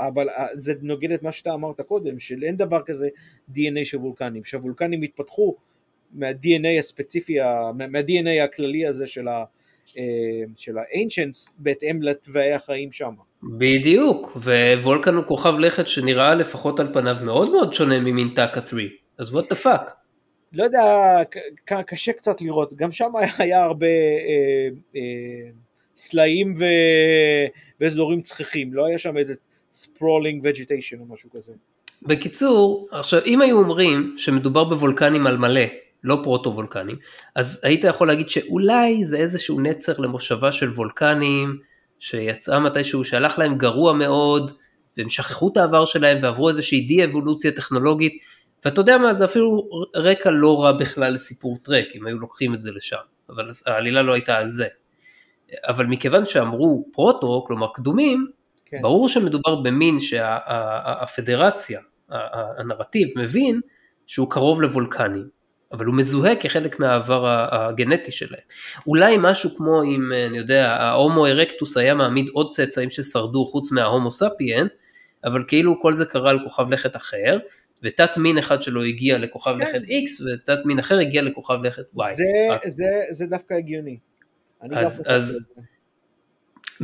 אבל זה נוגד את מה שאתה אמרת קודם, שאין דבר כזה DNA של וולקנים, שהוולקנים התפתחו מה-DNA הספציפי, מה-DNA הכללי הזה של ה-Ancients, בהתאם לתוואי החיים שם. בדיוק, ווולקן הוא כוכב לכת שנראה לפחות על פניו מאוד מאוד שונה ממינטקה 3, אז what the fuck? לא יודע, קשה קצת לראות, גם שם היה הרבה סלעים ואזורים צחיחים, לא היה שם איזה sprawling vegetation או משהו כזה. בקיצור, עכשיו אם היו אומרים שמדובר בוולקנים על מלא, לא פרוטו-וולקנים, אז היית יכול להגיד שאולי זה איזשהו נצר למושבה של וולקנים, שיצאה מתישהו שהלך להם גרוע מאוד, והם שכחו את העבר שלהם, ועברו איזושהי די-אבולוציה טכנולוגית, ואתה יודע מה, זה אפילו רקע לא רע בכלל לסיפור טרק, אם היו לוקחים את זה לשם, אבל העלילה לא הייתה על זה. אבל מכיוון שאמרו פרוטו, כלומר קדומים, כן. ברור שמדובר במין שהפדרציה, הנרטיב מבין, שהוא קרוב לוולקנים, אבל הוא מזוהה כחלק מהעבר הגנטי שלהם. אולי משהו כמו אם, אני יודע, ההומו ארקטוס היה מעמיד עוד צאצאים ששרדו חוץ מההומו ספיאנס, אבל כאילו כל זה קרה לכוכב לכת אחר, ותת מין אחד שלו הגיע לכוכב לכת X, ותת מין אחר הגיע לכוכב לכת Y. זה דווקא הגיוני. אז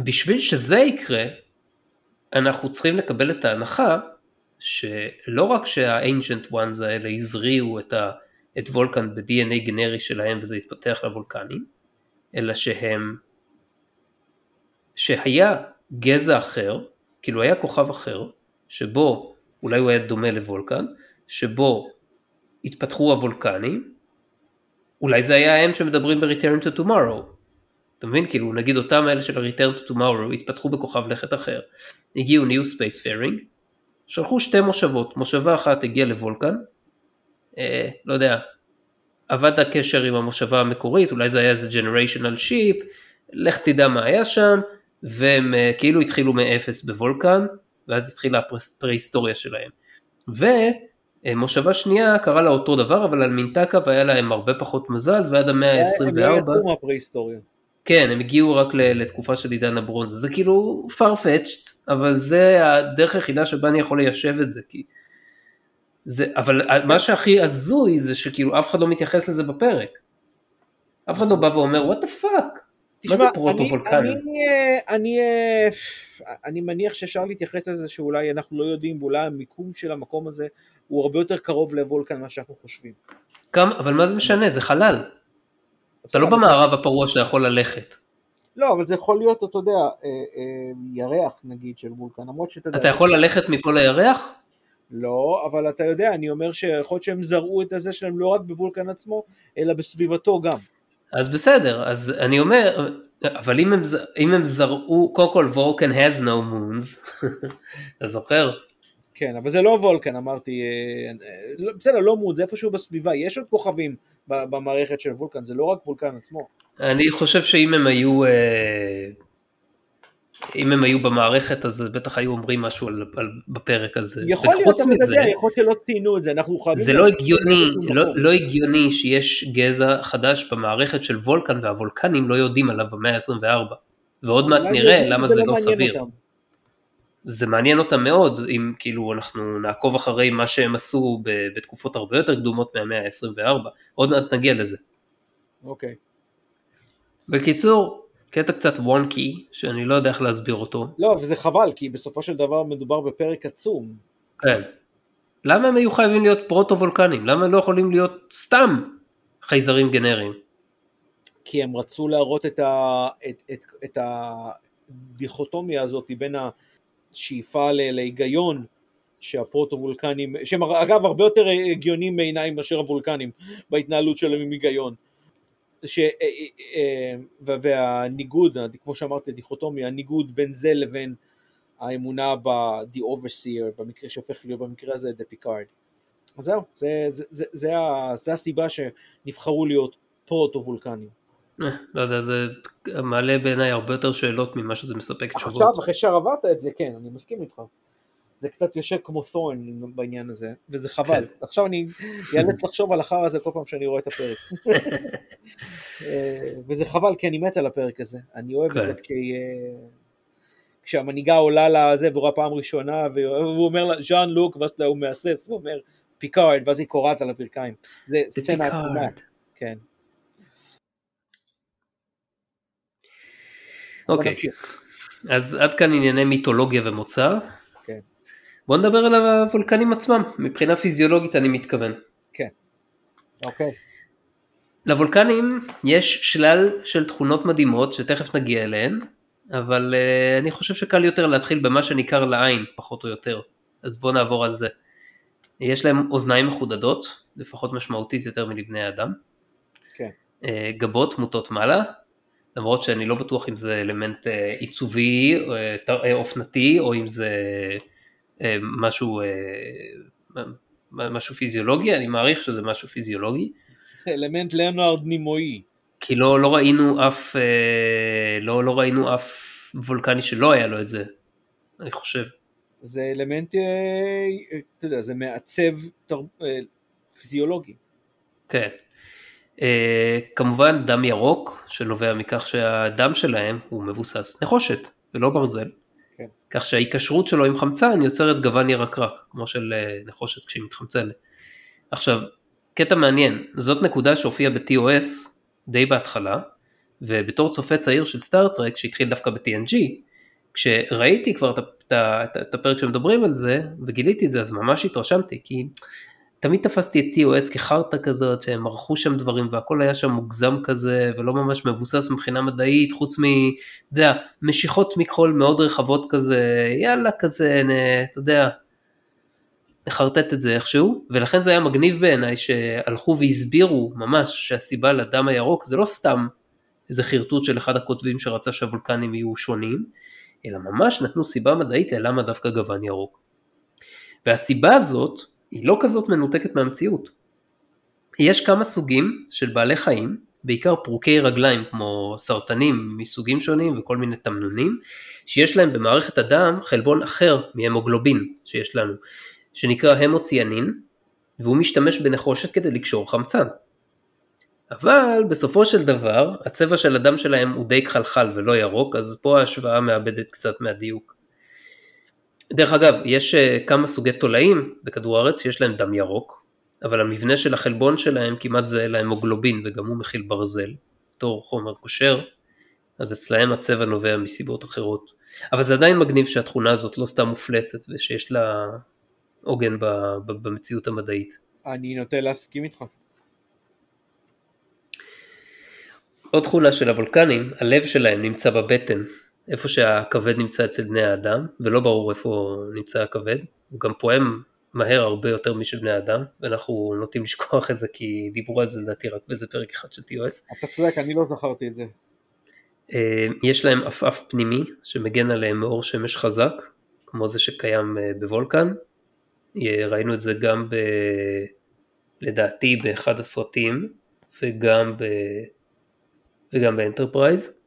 בשביל שזה יקרה, אנחנו צריכים לקבל את ההנחה, שלא רק שה-Ancient Ones האלה הזריעו את וולקן ב-DNA גנרי שלהם, וזה התפתח לוולקנים, אלא שהיה גזע אחר, כאילו היה כוכב אחר, שבו, אולי הוא היה דומה לוולקן, שבו התפתחו הוולקנים, אולי זה היה הם שמדברים ב-Return to Tomorrow, אתה מבין? כאילו נגיד אותם האלה של ה-Return to Tomorrow, התפתחו בכוכב לכת אחר, הגיעו New Spacefaring, שלחו שתי מושבות, מושבה אחת הגיעה לוולקן, לא יודע, עבד הקשר עם המושבה המקורית, אולי זה היה איזה ג'נריישנל שיפ, לך תדע מה היה שם, והם כאילו התחילו מאפס בוולקן, ואז התחילה הפרה-היסטוריה שלהם. ומושבה שנייה קרה לה אותו דבר, אבל על מינטקה והיה להם הרבה פחות מזל, ועד המאה ה-24... הם יצאו מהפרה-היסטוריה. כן, הם הגיעו רק לתקופה של עידן הברונזה. זה כאילו farfetched, אבל זה הדרך היחידה שבה אני יכול ליישב את זה, כי... זה, אבל מה שהכי הזוי זה שכאילו אף אחד לא מתייחס לזה בפרק. אף אחד לא בא ואומר, what the fuck? מה זה פרוטו-וולקני? אני מניח שאפשר להתייחס לזה שאולי אנחנו לא יודעים, ואולי המיקום של המקום הזה הוא הרבה יותר קרוב לוולקן מה שאנחנו חושבים. אבל מה זה משנה? זה חלל. אתה לא במערב הפרוע שאתה יכול ללכת. לא, אבל זה יכול להיות, אתה יודע, ירח נגיד של וולקן, למרות שאתה יודע... אתה יכול ללכת מכל הירח? לא, אבל אתה יודע, אני אומר שיכול להיות שהם זרעו את הזה שלהם לא רק בוולקן עצמו, אלא בסביבתו גם. אז בסדר, אז אני אומר, אבל אם הם זרעו, קודם כל וולקן has no moons, אתה זוכר? כן, אבל זה לא וולקן, אמרתי, בסדר, לא מוד, זה איפשהו בסביבה, יש עוד כוכבים במערכת של וולקן, זה לא רק וולקן עצמו. אני חושב שאם הם היו... אם הם היו במערכת, אז בטח היו אומרים משהו בפרק הזה. יכול להיות, יכול להיות שלא ציינו את זה, אנחנו חייבים... זה לא הגיוני, לא הגיוני שיש גזע חדש במערכת של וולקן, והוולקנים לא יודעים עליו במאה ה-24, ועוד מעט נראה למה זה לא סביר. זה מעניין אותם מאוד, אם כאילו אנחנו נעקוב אחרי מה שהם עשו בתקופות הרבה יותר קדומות מהמאה ה-24, עוד מעט נגיע לזה. אוקיי. בקיצור... קטע קצת וונקי, שאני לא יודע איך להסביר אותו. לא, וזה חבל, כי בסופו של דבר מדובר בפרק עצום. כן. למה הם היו חייבים להיות פרוטו-וולקנים? למה הם לא יכולים להיות סתם חייזרים גנריים? כי הם רצו להראות את הדיכוטומיה הזאת בין השאיפה להיגיון שהפרוטו-וולקנים, שהם אגב הרבה יותר הגיונים מעיניים מאשר הוולקנים בהתנהלות שלהם עם היגיון. והניגוד, כמו שאמרתי, הדיכוטומיה, הניגוד בין זה לבין האמונה ב-The Overseer, במקרה שהופך להיות במקרה הזה, The Picard. אז זהו, זה הסיבה שנבחרו להיות פרוטו-וולקנים. לא יודע, זה מעלה בעיניי הרבה יותר שאלות ממה שזה מספק תשובות. עכשיו, אחרי שערבת את זה, כן, אני מסכים איתך. זה קצת יושב כמו תורן בעניין הזה, וזה חבל. עכשיו אני יאלץ לחשוב על אחר הזה כל פעם שאני רואה את הפרק. וזה חבל, כי אני מת על הפרק הזה. אני אוהב את זה כשהמנהיגה עולה לזה, והוא רואה פעם ראשונה, והוא אומר לה, ז'אן לוק, ואז הוא מעסס, הוא אומר, פיקארד, ואז היא קוראת על הפרקיים. זה סצנה עצומה. כן. אוקיי. אז עד כאן ענייני מיתולוגיה ומוצא. בוא נדבר על הוולקנים עצמם, מבחינה פיזיולוגית אני מתכוון. כן, אוקיי. לוולקנים יש שלל של תכונות מדהימות, שתכף נגיע אליהן, אבל אני חושב שקל יותר להתחיל במה שניכר לעין, פחות או יותר. אז בוא נעבור על זה. יש להם אוזניים מחודדות, לפחות משמעותית יותר מלבני האדם. כן. גבות מוטות מעלה, למרות שאני לא בטוח אם זה אלמנט עיצובי, אופנתי, או אם זה... משהו פיזיולוגי, אני מעריך שזה משהו פיזיולוגי. זה אלמנט ליאונרד נימואי. כי לא ראינו אף, לא ראינו אף וולקני שלא היה לו את זה, אני חושב. זה אלמנט, אתה יודע, זה מעצב פיזיולוגי. כן. כמובן דם ירוק, שנובע מכך שהדם שלהם הוא מבוסס נחושת ולא ברזל. כך שההיקשרות שלו עם חמצן יוצרת גוון ירקרק, כמו של נחושת כשהיא מתחמצנת. עכשיו, קטע מעניין, זאת נקודה שהופיעה ב-TOS די בהתחלה, ובתור צופה צעיר של סטארטרק, שהתחיל דווקא ב-TNG, כשראיתי כבר את הפרק שמדברים על זה, וגיליתי זה, אז ממש התרשמתי, כי תמיד תפסתי את TOS כחרטה כזאת, שהם ערכו שם דברים, והכל היה שם מוגזם כזה, ולא ממש מבוסס מבחינה מדעית, חוץ משיכות מכחול מאוד רחבות כזה, יאללה כזה, אתה יודע, נחרטט את זה איכשהו, ולכן זה היה מגניב בעיניי, שהלכו והסבירו ממש, שהסיבה לדם הירוק, זה לא סתם איזה חרטוט של אחד הכותבים, שרצה שהוולקנים יהיו שונים, אלא ממש נתנו סיבה מדעית, למה דווקא גוון ירוק. והסיבה הזאת, היא לא כזאת מנותקת מהמציאות. יש כמה סוגים של בעלי חיים בעיקר פרוקי רגליים כמו סרטנים מסוגים שונים וכל מיני תמנונים, שיש להם במערכת הדם חלבון אחר מהמוגלובין שיש לנו, שנקרא המוציאנין, והוא משתמש בנחושת כדי לקשור חמצן. אבל בסופו של דבר, הצבע של הדם שלהם הוא די כחלחל ולא ירוק, אז פה ההשוואה מאבדת קצת מהדיוק. דרך אגב, יש כמה סוגי תולעים בכדור הארץ שיש להם דם ירוק, אבל המבנה של החלבון שלהם כמעט זהה להמוגלובין, וגם הוא מכיל ברזל, תור חומר כושר, אז אצלהם הצבע נובע מסיבות אחרות. אבל זה עדיין מגניב שהתכונה הזאת לא סתם מופלצת, ושיש לה עוגן במציאות המדעית. אני נוטה להסכים איתך. עוד תכונה של הוולקנים, הלב שלהם נמצא בבטן, איפה שהכבד נמצא אצל בני האדם, ולא ברור איפה נמצא הכבד, הוא גם פועם מהר הרבה יותר משל בני האדם, ואנחנו נוטים לשכוח את זה, כי דיברו על זה לדעתי רק באיזה פרק אחד של TOS. אתה צודק, אני לא זכרתי את זה. יש להם אף פנימי, שמגן עליהם מאור שמש חזק, כמו זה שקיים בוולקן, ראינו את זה גם לדעתי באחד הסרטים, וגם באנטרפרייז,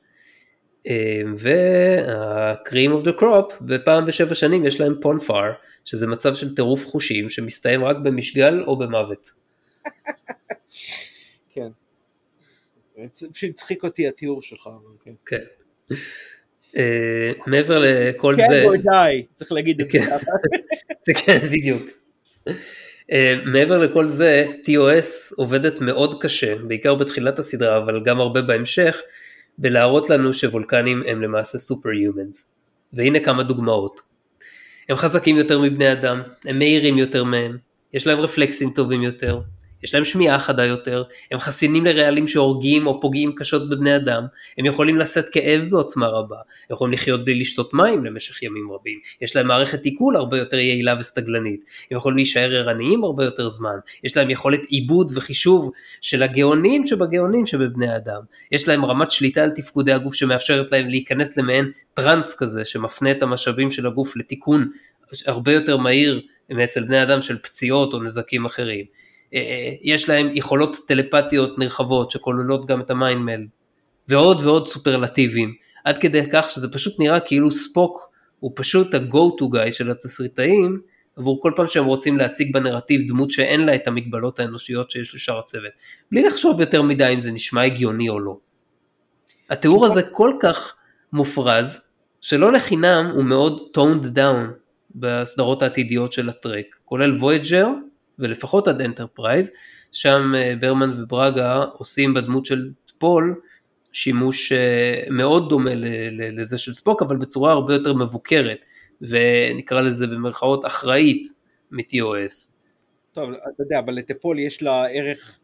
וה-cream of the crop, בפעם ב7 שנים יש להם פונפאר, שזה מצב של טירוף חושים, שמסתיים רק במשגל או במוות. כן. שצחיק אותי התיאור שלך. כן. מעבר לכל זה... כן, בואי די, צריך להגיד את זה. זה כן, בדיוק. מעבר לכל זה, TOS עובדת מאוד קשה, בעיקר בתחילת הסדרה, אבל גם הרבה בהמשך, בלהראות לנו שוולקנים הם למעשה סופר-יומנס. והנה כמה דוגמאות. הם חזקים יותר מבני אדם, הם מהירים יותר מהם, יש להם רפלקסים טובים יותר, יש להם שמיעה חדה יותר, הם חסינים לרעלים שהורגים או פוגעים קשות בבני אדם, הם יכולים לשאת כאב בעוצמה רבה, הם יכולים לחיות בלי לשתות מים למשך ימים רבים, יש להם מערכת עיכול הרבה יותר יעילה וסטגלנית, הם יכולים להישאר ערניים הרבה יותר זמן, יש להם יכולת עיבוד וחישוב של הגאונים שבגאונים שבבני האדם, יש להם רמת שליטה על תפקודי הגוף שמאפשרת להם להיכנס למעין טרנס כזה, שמפנה את המשאבים של הגוף לתיקון הרבה יותר מהיר מאצל בני אדם של פציעות או נזקים אחרים. יש להם יכולות טלפתיות נרחבות שכוללות גם את המיינדמל ועוד ועוד סופרלטיבים, עד כדי כך שזה פשוט נראה כאילו ספוק הוא פשוט ה-go-to guy של התסריטאים עבור כל פעם שהם רוצים להציג בנרטיב דמות שאין לה את המגבלות האנושיות שיש לשאר הצוות, בלי לחשוב יותר מדי אם זה נשמע הגיוני או לא. התיאור הזה כל כך מופרז שלא לחינם הוא מאוד toned down בסדרות העתידיות של הטרק, כולל Voyager ולפחות עד אנטרפרייז, שם ברמן וברגה עושים בדמות של פול שימוש מאוד דומה לזה של ספוק, אבל בצורה הרבה יותר מבוקרת, ונקרא לזה במרכאות אחראית מ-TOS. טוב, אתה יודע, אבל לטפול יש לה ערך,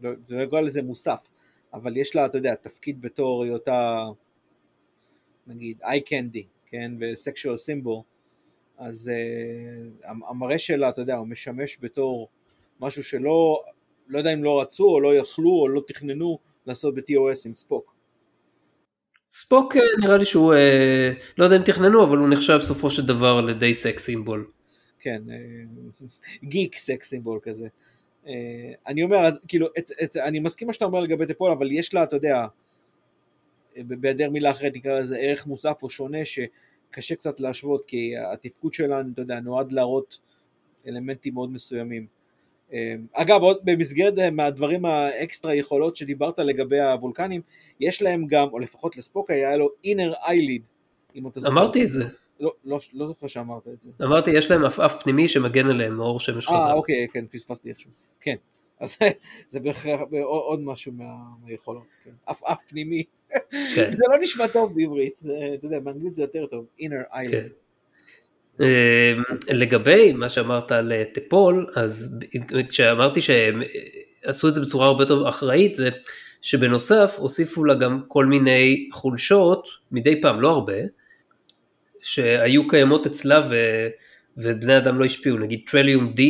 זה לא יגוע לזה מוסף, אבל יש לה, אתה יודע, תפקיד בתור היותה, נגיד, איי קנדי, כן, וסקשואל סימבול, אז המראה שלה, אתה יודע, הוא משמש בתור משהו שלא, לא יודע אם לא רצו או לא יכלו או לא תכננו לעשות ב-TOS עם ספוק. ספוק נראה לי שהוא, לא יודע אם תכננו, אבל הוא נחשב בסופו של דבר לדי סקס סימבול. כן, גיק סקס סימבול כזה. אני אומר, אז, כאילו, אני מסכים מה שאתה אומר לגבי טפול, אבל יש לה, אתה יודע, בהיעדר מילה אחרת נקרא לזה ערך מוסף או שונה ש... קשה קצת להשוות, כי התפקוד שלנו, אתה יודע, נועד להראות אלמנטים מאוד מסוימים. אגב, עוד במסגרת מהדברים האקסטרה יכולות שדיברת לגבי הוולקנים, יש להם גם, או לפחות לספוק היה לו inner eyelid. אמרתי את זה. לא זוכר שאמרת את זה. אמרתי, יש להם אף פנימי שמגן עליהם, מאור שמש חזק. אוקיי, כן, פספסתי איכשהו. כן, אז זה בהכרח עוד משהו מהיכולות. אף פנימי. זה לא נשמע טוב בעברית, אתה יודע, באנגלית זה יותר טוב, inner island. לגבי מה שאמרת על טפול, אז כשאמרתי שהם עשו את זה בצורה הרבה יותר אחראית, זה שבנוסף הוסיפו לה גם כל מיני חולשות, מדי פעם, לא הרבה, שהיו קיימות אצלה ובני אדם לא השפיעו, נגיד טרליום D,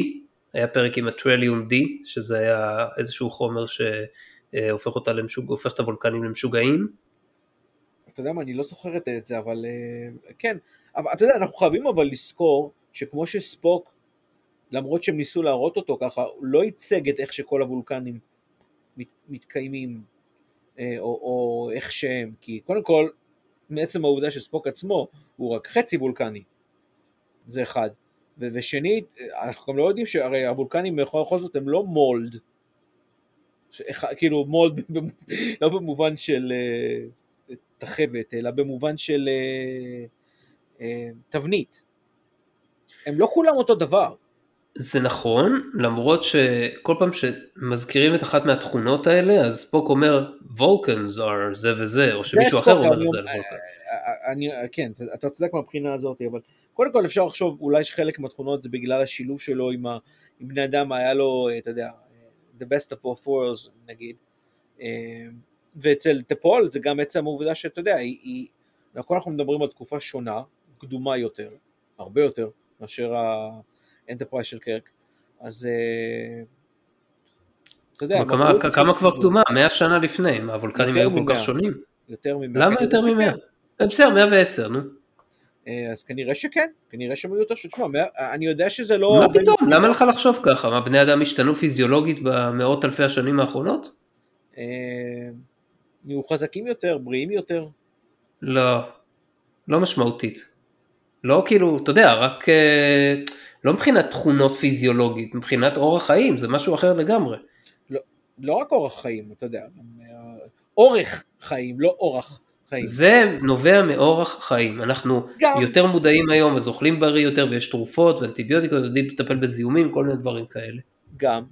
היה פרק עם הטרליום D, שזה היה איזשהו חומר ש... הופך את הוולקנים למשוגעים. אתה יודע מה, אני לא זוכרת את זה, אבל כן, אבל, אתה יודע, אנחנו חייבים אבל לזכור, שכמו שספוק, למרות שהם ניסו להראות אותו ככה, הוא לא ייצג את איך שכל הוולקנים מתקיימים, או איך שהם, כי קודם כל, מעצם העובדה שספוק עצמו, הוא רק חצי וולקני, זה אחד, ושנית, אנחנו גם לא יודעים שהרי הוולקנים בכל זאת הם לא מולד, כאילו מולד, לא במובן של תחבת, אלא במובן של תבנית, הם לא כולם אותו דבר. זה נכון, למרות שכל פעם שמזכירים את אחת מהתכונות האלה, אז ספוק אומר, Vulcans are זה וזה, או שמישהו אחר אומר את זה על וולקן. כן, אתה צודק מהבחינה הזאת, אבל קודם כל אפשר לחשוב, אולי שחלק מהתכונות זה בגלל השילוב שלו עם בני אדם, היה לו, אתה יודע, the best of all fours, נגיד, ואצל טפול, זה גם עצם העובדה שאתה יודע, כל אנחנו מדברים על תקופה שונה, קדומה יותר, הרבה יותר, מאשר האנטרפרייז של קרק, אז אתה יודע, כמה כבר קדומה? 100 שנה לפני, הוולקנים היו כל כך שונים. יותר מ-100. למה יותר מ-100? בסדר, 110, נו. אז כנראה שכן, כנראה שהם היו יותר שתשמע, אני יודע שזה לא... מה פתאום? למה לך לחשוב ככה? מה, בני אדם השתנו פיזיולוגית במאות אלפי השנים האחרונות? נהיו חזקים יותר, בריאים יותר. לא, לא משמעותית. לא כאילו, אתה יודע, רק לא מבחינת תכונות פיזיולוגית, מבחינת אורח חיים, זה משהו אחר לגמרי. לא רק אורח חיים, אתה יודע, אורך חיים, לא אורח חיים. זה נובע מאורח חיים, אנחנו יותר מודעים היום, אז אוכלים בריא יותר, ויש תרופות ואנטיביוטיקות, יודעים לטפל בזיהומים, כל מיני דברים כאלה. גם,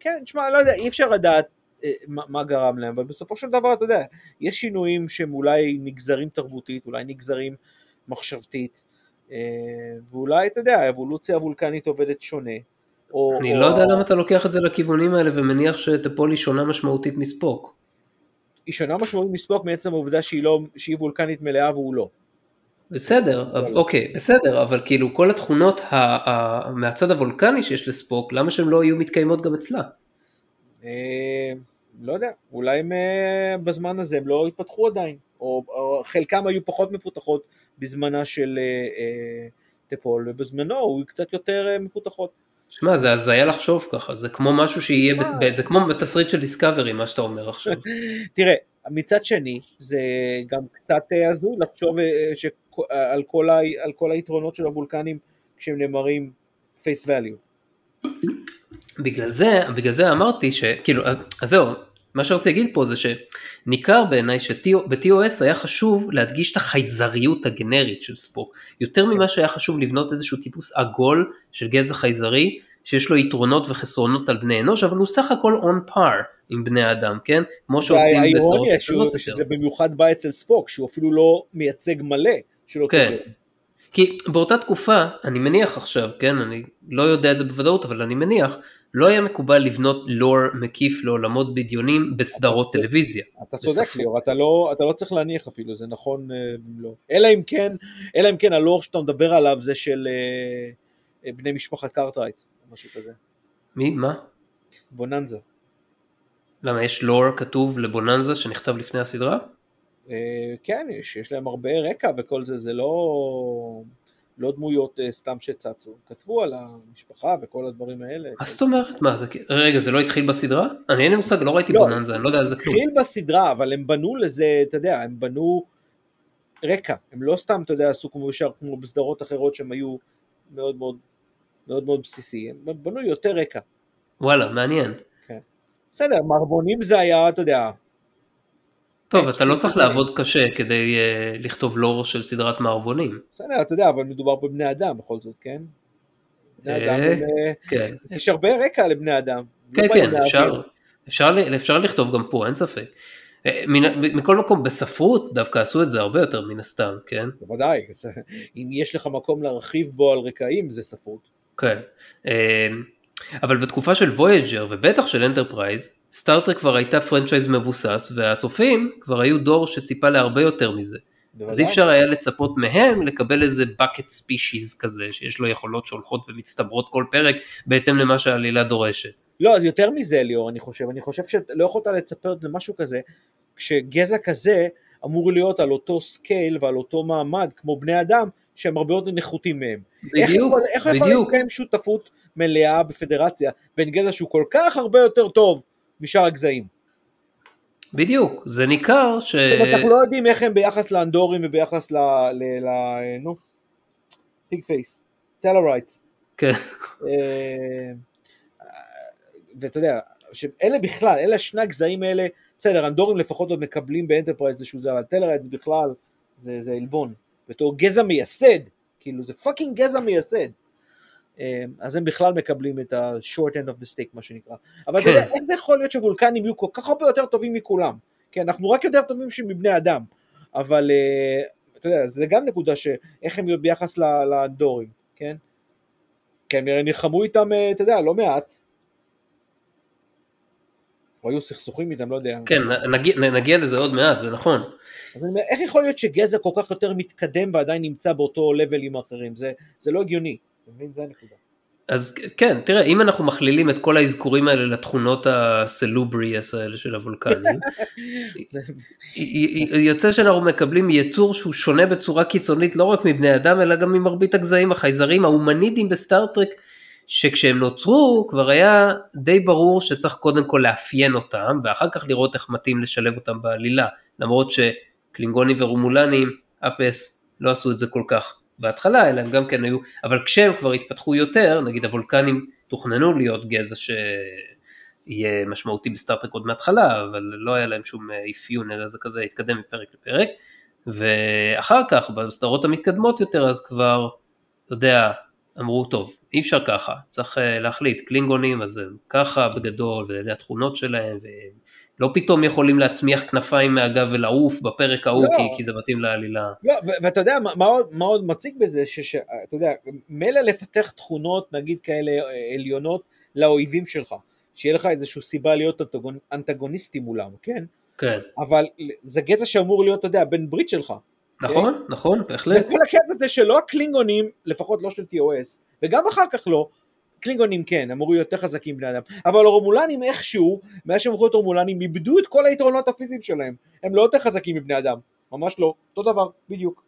כן, תשמע, לא יודע, אי אפשר לדעת מה גרם להם, אבל בסופו של דבר, אתה יודע, יש שינויים שהם אולי נגזרים תרבותית, אולי נגזרים מחשבתית, ואולי, אתה יודע, האבולוציה הוולקנית עובדת שונה. אני לא יודע למה אתה לוקח את זה לכיוונים האלה, ומניח שטפול היא שונה משמעותית מספוק. היא שונה משמעותית מספוק, מעצם העובדה שהיא וולקנית מלאה והוא לא. בסדר, אוקיי, בסדר, אבל כאילו כל התכונות מהצד הוולקני שיש לספוק, למה שהן לא יהיו מתקיימות גם אצלה? לא יודע, אולי הם בזמן הזה הם לא התפתחו עדיין, או חלקם היו פחות מפותחות בזמנה של טפול, ובזמנו הוא קצת יותר מפותחות. שמע, זה הזיה לחשוב ככה, זה כמו משהו שיהיה, זה כמו בתסריט של דיסקאברי, מה שאתה אומר עכשיו. תראה, מצד שני, זה גם קצת הזוי לחשוב על כל היתרונות של הוולקנים, כשהם נאמרים face value. בגלל זה אמרתי שכאילו, אז זהו, מה שרצה להגיד פה זה שניכר בעיניי שב-TOS היה חשוב להדגיש את החייזריות הגנרית של ספוק, יותר ממה שהיה חשוב לבנות איזשהו טיפוס עגול של גזע חייזרי, שיש לו יתרונות וחסרונות על בני אנוש, אבל הוא סך הכל on par עם בני האדם, כן? כמו שעושים בסדרות. האירוניה שזה במיוחד בא אצל ספוק, שהוא אפילו לא מייצג מלא של אותו גנרית. כי באותה תקופה, אני מניח עכשיו, כן, אני לא יודע את זה בוודאות, אבל אני מניח, לא היה מקובל לבנות לור מקיף לעולמות בדיונים בסדרות טלוויזיה. אתה צודק ליאור, אתה לא צריך להניח אפילו, זה נכון, לא. אלא אם כן הלור שאתה מדבר עליו זה של בני משפחת קארטרייט, משהו כזה. מי? מה? בוננזה. למה, יש לור כתוב לבוננזה שנכתב לפני הסדרה? כן, יש להם הרבה רקע וכל זה, זה לא דמויות סתם שצצו, כתבו על המשפחה וכל הדברים האלה. אז זאת אומרת, מה זה? רגע, זה לא התחיל בסדרה? אני אין מושג, לא ראיתי בוננזה, אני לא יודע על זה כלום. התחיל בסדרה, אבל הם בנו לזה, אתה יודע, הם בנו רקע, הם לא סתם, אתה יודע, עשו כמו ישר, כמו בסדרות אחרות שהם היו מאוד מאוד, מאוד מאוד בסיסיים, הם בנו יותר רקע. וואלה, מעניין. כן. בסדר, מערבונים זה היה, אתה יודע, טוב, אתה לא צריך לעבוד קשה כדי לכתוב לור של סדרת מערבונים. בסדר, אתה יודע, אבל מדובר בבני אדם בכל זאת, כן? בני אדם, יש הרבה רקע לבני אדם. כן, כן, אפשר לכתוב גם פה, אין ספק. מכל מקום, בספרות דווקא עשו את זה הרבה יותר מן הסתם, כן? בוודאי, אם יש לך מקום להרחיב בו על רקעים, זה ספרות. כן, אבל בתקופה של וויג'ר ובטח של אנטרפרייז, סטארטרק כבר הייתה פרנצ'ייז מבוסס, והצופים כבר היו דור שציפה להרבה יותר מזה. אז אי אפשר היה לצפות מהם לקבל איזה bucket species כזה, שיש לו יכולות שהולכות ומצטברות כל פרק, בהתאם למה שהעלילה דורשת. לא, אז יותר מזה ליאור, אני חושב שלא יכולת לצפות למשהו כזה, כשגזע כזה אמור להיות על אותו סקייל ועל אותו מעמד, כמו בני אדם, שהם הרבה יותר נחותים מהם. בדיוק, איך יכול להיות שותפות מלאה בפדרציה, בין גזע שהוא כל כך הרבה יותר טוב משאר הגזעים. בדיוק, זה ניכר ש... אנחנו לא יודעים איך הם ביחס לאנדורים וביחס ל... נו, פיג פייס, טלרייטס. כן. ואתה יודע, אלה בכלל, אלה שני הגזעים האלה, בסדר, אנדורים לפחות עוד מקבלים באנטרפרייז איזשהו זה, אבל טלרייטס בכלל, זה אלבון. בתור גזע מייסד, כאילו זה פאקינג גזע מייסד. אז הם בכלל מקבלים את ה-short end of the stick, מה שנקרא. אבל אתה יודע, איך זה יכול להיות שוולקנים יהיו כל כך הרבה יותר טובים מכולם? כן, אנחנו רק יותר טובים מבני אדם, אבל אתה יודע, זה גם נקודה שאיך הם יהיו ביחס לאנדורים, כן? כן, נלחמו איתם, אתה יודע, לא מעט. או היו סכסוכים איתם, לא יודע. כן, נגיע לזה עוד מעט, זה נכון. איך יכול להיות שגזע כל כך יותר מתקדם ועדיין נמצא באותו level עם האחרים? זה לא הגיוני. אז כן, תראה, אם אנחנו מכלילים את כל האזכורים האלה לתכונות הסלובריאס האלה של הוולקנים, יוצא שאנחנו מקבלים יצור שהוא שונה בצורה קיצונית לא רק מבני אדם, אלא גם ממרבית הגזעים, החייזרים, ההומנידים בסטארטרק, שכשהם נוצרו כבר היה די ברור שצריך קודם כל לאפיין אותם, ואחר כך לראות איך מתאים לשלב אותם בעלילה, למרות שקלינגונים ורומולנים, אפס, לא עשו את זה כל כך. בהתחלה, אלא הם גם כן היו, אבל כשהם כבר התפתחו יותר, נגיד הוולקנים תוכננו להיות גזע שיהיה משמעותי בסטארטרק עוד מההתחלה, אבל לא היה להם שום אפיון, אלא זה כזה התקדם מפרק לפרק, ואחר כך, בסדרות המתקדמות יותר, אז כבר, אתה יודע, אמרו טוב, אי אפשר ככה, צריך להחליט, קלינגונים, אז הם ככה בגדול, ואלה התכונות שלהם, לא פתאום יכולים להצמיח כנפיים מהגב ולעוף בפרק ההוא, כי זה מתאים לעלילה. לא, ואתה יודע, מה עוד מציג בזה, שאתה יודע, מלא לפתח תכונות, נגיד כאלה עליונות, לאויבים שלך, שיהיה לך איזושהי סיבה להיות אנטגוניסטי מולם, כן? כן. אבל זה גזע שאמור להיות, אתה יודע, בן ברית שלך. נכון, נכון, בהחלט. וכל הקטע הזה שלא הקלינגונים, לפחות לא של TOS, וגם אחר כך לא, קלינגונים כן, אמורים יותר חזקים בני אדם, אבל הרומולנים איכשהו, מאז שהם הולכו רומולנים, איבדו את כל היתרונות הפיזיים שלהם, הם לא יותר חזקים מבני אדם, ממש לא, אותו דבר, בדיוק.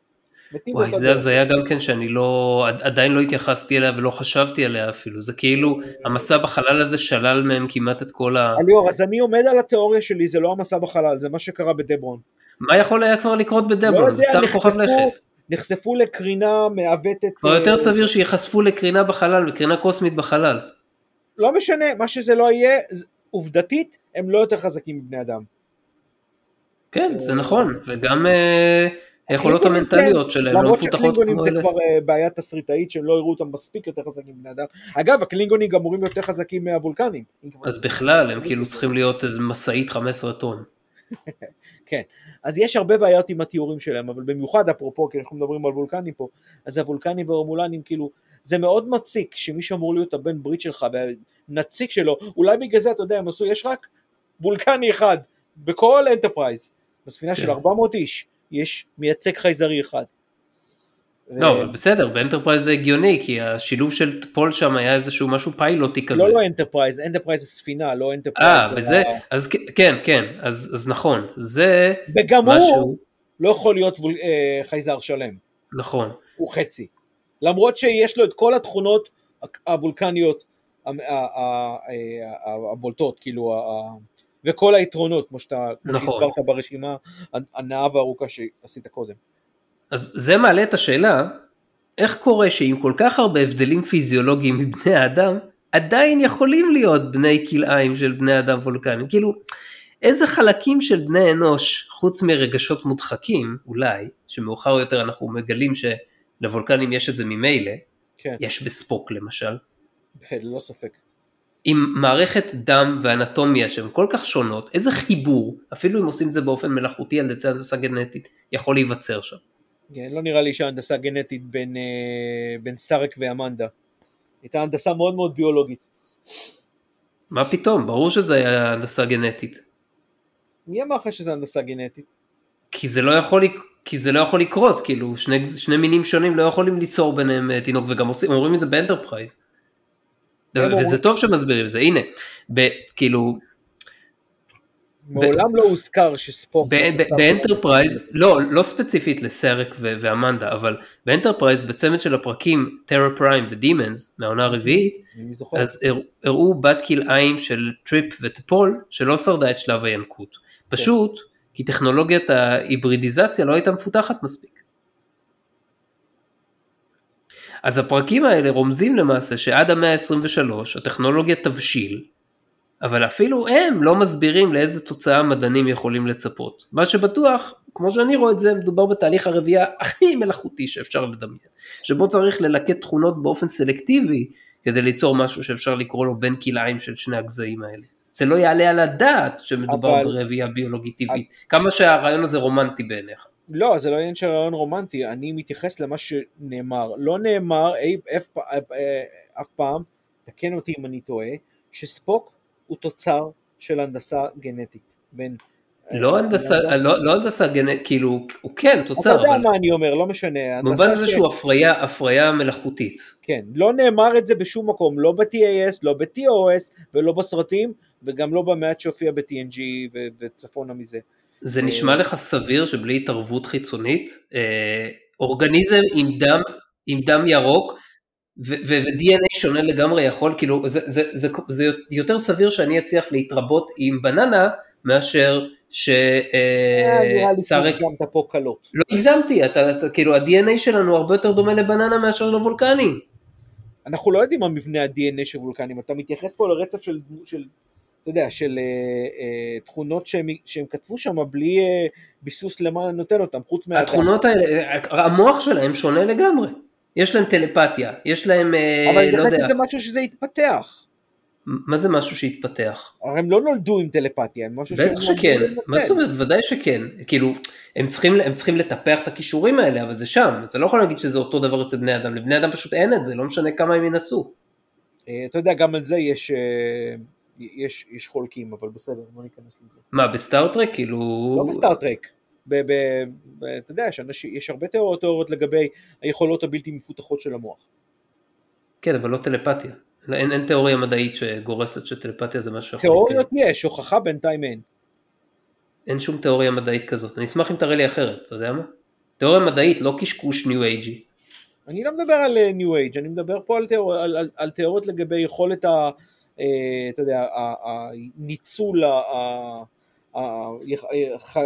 וואי, זה היה גם כן שאני לא, עדיין לא התייחסתי אליה ולא חשבתי עליה אפילו, זה כאילו, המסע בחלל הזה שלל מהם כמעט את כל ה... אליור, אז אני עומד על התיאוריה שלי, זה לא המסע בחלל, זה מה שקרה בדברון. מה יכול היה כבר לקרות בדברון? סתם כוכב לכת. נחשפו לקרינה מעוותת... כבר יותר סביר שיחשפו לקרינה בחלל, לקרינה קוסמית בחלל. לא משנה, מה שזה לא יהיה, עובדתית, הם לא יותר חזקים מבני אדם. כן, זה נכון, וגם היכולות המנטליות שלהם לא מפותחות. למרות שקלינגונים זה כבר בעיה תסריטאית, שהם לא יראו אותם מספיק יותר חזקים מבני אדם. אגב, הקלינגונים גם אמורים יותר חזקים מהוולקנים. אז בכלל, הם כאילו צריכים להיות איזה מסעית 15 טון. כן, אז יש הרבה בעיות עם התיאורים שלהם, אבל במיוחד אפרופו, כי אנחנו מדברים על וולקנים פה, אז הוולקנים והרומולנים, כאילו, זה מאוד מציק שמי שאמור להיות הבן ברית שלך, והנציק שלו, אולי בגלל זה, אתה יודע, הם עשו, יש רק וולקני אחד, בכל אנטרפרייז, בספינה של 400 איש, יש מייצג חייזרי אחד. לא, בסדר, באנטרפרייז זה הגיוני, כי השילוב של פול שם היה איזשהו משהו פיילוטי כזה. לא אנטרפרייז, אנטרפרייז זה ספינה, לא אנטרפרייז. וזה, אז כן, כן, אז נכון, זה משהו... לא יכול להיות חייזר שלם. נכון. הוא חצי. למרות שיש לו את כל התכונות הוולקניות, הבולטות, כאילו, וכל היתרונות, כמו שאתה הסברת ברשימה, הנאה והארוכה שעשית קודם. אז זה מעלה את השאלה, איך קורה שעם כל כך הרבה הבדלים פיזיולוגיים מבני האדם, עדיין יכולים להיות בני כלאיים של בני אדם וולקנים? כאילו, איזה חלקים של בני אנוש, חוץ מרגשות מודחקים, אולי, שמאוחר יותר אנחנו מגלים שלוולקנים יש את זה ממילא, כן. יש בספוק למשל. לא ספק. עם מערכת דם ואנטומיה שהן כל כך שונות, איזה חיבור, אפילו אם עושים את זה באופן מלאכותי על ידי הנדסה גנטית, יכול להיווצר שם. כן, לא נראה לי שההנדסה גנטית בין סרק ואמנדה. הייתה הנדסה מאוד מאוד ביולוגית. מה פתאום? ברור שזה היה הנדסה גנטית. מי אמר לך שזה הנדסה גנטית? כי זה לא יכול, לקרות, כאילו, שני מינים שונים לא יכולים ליצור ביניהם תינוק, וגם אומרים את זה באנטרפרייז. וזה טוב שמסבירים את זה, הנה, כאילו... מעולם לא הוזכר שספורט... באנטרפרייז, לא ספציפית לסרק ואמנדה, אבל באנטרפרייז, בצמד של הפרקים Terror Prime ודימנס, מהעונה הרביעית, אז הראו בת כלאיים של טריפ וטפול, שלא שרדה את שלב הינקות. פשוט, כי טכנולוגיית ההיברידיזציה לא הייתה מפותחת מספיק. אז הפרקים האלה רומזים למעשה, שעד המאה ה-23, הטכנולוגיה תבשיל, אבל אפילו הם לא מסבירים לאיזה תוצאה מדענים יכולים לצפות. מה שבטוח, כמו שאני רואה את זה, מדובר בתהליך הרביעה הכי מלאכותי שאפשר לדמיין, שבו צריך ללקט תכונות באופן סלקטיבי, כדי ליצור משהו שאפשר לקרוא לו בין כלאיים של שני הגזעים האלה. זה לא יעלה על הדעת שמדובר ברביעה ביולוגית טבעית, כמה שהרעיון הזה רומנטי בעיניך. לא, זה לא עניין של רעיון רומנטי, אני מתייחס למה שנאמר. לא נאמר אף פעם, תקן אותי אם אני טועה, שספוק הוא תוצר של הנדסה גנטית. לא הנדסה גנטית, כאילו, הוא כן תוצר. אתה יודע מה אני אומר, לא משנה. במובן זה שהוא הפריה מלאכותית. כן, לא נאמר את זה בשום מקום, לא ב-TAS, לא ב-TOS, ולא בסרטים, וגם לא במעט שהופיע ב-TNG וצפונה מזה. זה נשמע לך סביר שבלי התערבות חיצונית, אורגניזם עם דם ירוק, ו-DNA שונה לגמרי יכול, כאילו, זה יותר סביר שאני אצליח להתרבות עם בננה, מאשר שסרק... לא הגזמתי, כאילו, ה-DNA שלנו הרבה יותר דומה לבננה מאשר לוולקנים. אנחנו לא יודעים מה מבנה ה-DNA של וולקנים, אתה מתייחס פה לרצף של... אתה יודע, של תכונות שהם כתבו שם בלי ביסוס למה נותן אותם, חוץ מהאדם. התכונות האלה, המוח שלהם שונה לגמרי. יש להם טלפתיה, יש להם, אבל לא יודע. אבל זה משהו שזה התפתח. מה זה משהו שהתפתח? הרי הם לא נולדו עם טלפתיה, הם משהו בטח שכן, מה זאת אומרת? ודאי שכן. כאילו, הם צריכים לטפח את הכישורים האלה, אבל זה שם. אתה לא יכול להגיד שזה אותו דבר אצל בני אדם. לבני אדם פשוט אין את זה, לא משנה כמה הם ינסו. אתה יודע, גם על זה יש חולקים, אבל בסדר, בוא ניכנס לזה. מה, בסטארטרק? כאילו... לא בסטארטרק. אתה יודע, יש הרבה תיאוריות לגבי היכולות הבלתי מפותחות של המוח. כן, אבל לא טלפתיה. אין תיאוריה מדעית שגורסת שטלפתיה זה משהו... תיאוריות יש, הוכחה בינתיים אין. אין שום תיאוריה מדעית כזאת. אני אשמח אם תראה לי אחרת, אתה יודע מה? תיאוריה מדעית, לא קשקוש ניו אייג'י. אני לא מדבר על ניו אייג', אני מדבר פה על תיאוריות לגבי יכולת ה... אתה יודע, הניצול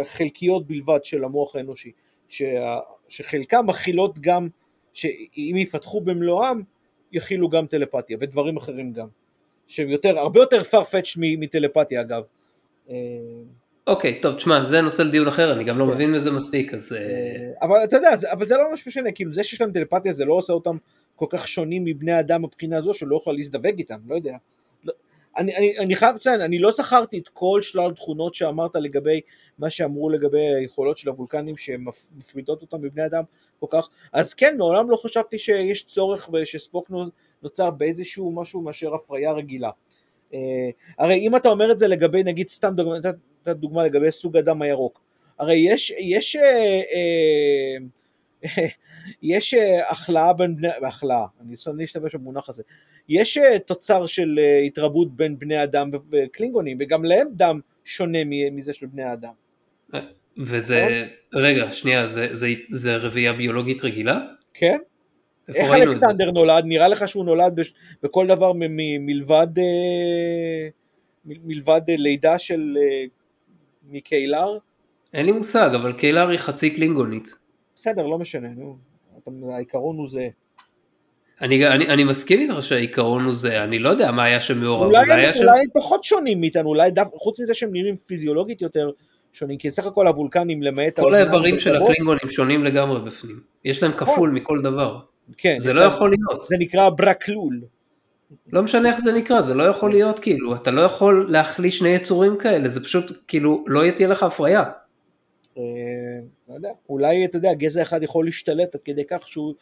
החלקיות בלבד של המוח האנושי, שחלקם מכילות גם, שאם יפתחו במלואם, יכילו גם טלפתיה, ודברים אחרים גם, שהם הרבה יותר farfetch מטלפתיה אגב. אוקיי, טוב, תשמע, זה נושא לדיון אחר, אני גם לא מבין מזה מספיק, אז... אבל אתה יודע, אבל זה לא ממש משנה, כאילו זה שיש להם טלפתיה, זה לא עושה אותם כל כך שונים מבני אדם מבחינה הזו, שלא יכולה להזדווג איתם, לא יודע. אני חייב לציין, אני לא זכרתי את כל שלל תכונות שאמרת לגבי, מה שאמרו לגבי היכולות של הוולקנים, שמפרידות אותם מבני אדם כל כך, אז כן, מעולם לא חשבתי שיש צורך, שספוק נוצר באיזשהו משהו, מאשר הפריה רגילה. הרי אם אתה אומר את זה לגבי, נגיד סתם דוגמה לגבי סוג אדם הירוק, הרי יש החלאה בין בני, החלאה, אני אשתמש במונח הזה, יש תוצר של התרבות בין בני אדם וקלינגונים, וגם להם דם שונה מזה של בני אדם. וזה, רגע, שנייה, זה רביעה ביולוגית רגילה? כן. איך אלכסנדר נולד? נראה לך שהוא נולד בכל דבר מלבד לידה של מקיילר? אין לי מושג, אבל קיילר היא חצי קלינגונית. בסדר, לא משנה, העיקרון הוא זה. אני מסכים איתך שהעיקרון הוא זה, אני לא יודע מה היה שמעורב. אולי פחות שונים מאיתנו, אולי חוץ מזה שהם נראים פיזיולוגית יותר שונים, כי סך הכל הוולקנים למעט... כל האיברים של הקלינגונים שונים לגמרי בפנים, יש להם כפול מכל דבר. זה לא יכול להיות. זה נקרא ברקלול. לא משנה איך זה נקרא, זה לא יכול להיות כאילו, אתה לא יכול להחליש שני יצורים כאלה, זה פשוט כאילו לא יתהיה לך הפריה. לא יודע, אולי אתה יודע, גזע אחד יכול להשתלט עד כדי כך שהוא...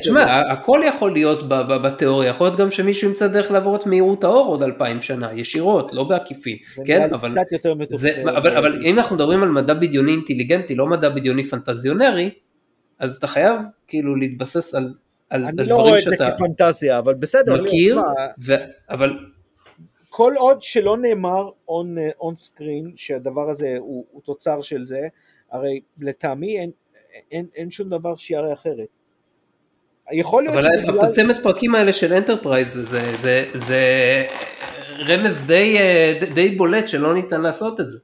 תשמע, הכל יכול להיות בתיאוריה, יכול להיות גם שמישהו ימצא דרך לעבור את מהירות האור עוד 2000 שנה, ישירות, לא בעקיפים, אבל אם אנחנו מדברים על מדע בדיוני אינטליגנטי, לא מדע בדיוני פנטזיונרי, אז אתה חייב כאילו להתבסס על דברים שאתה מכיר, אבל... כל עוד שלא נאמר on screen שהדבר הזה הוא תוצר של זה, הרי לטעמי אין שום דבר שיערי אחרת. אבל הפצמת פרקים האלה של אנטרפרייז זה רמז די בולט שלא ניתן לעשות את זה.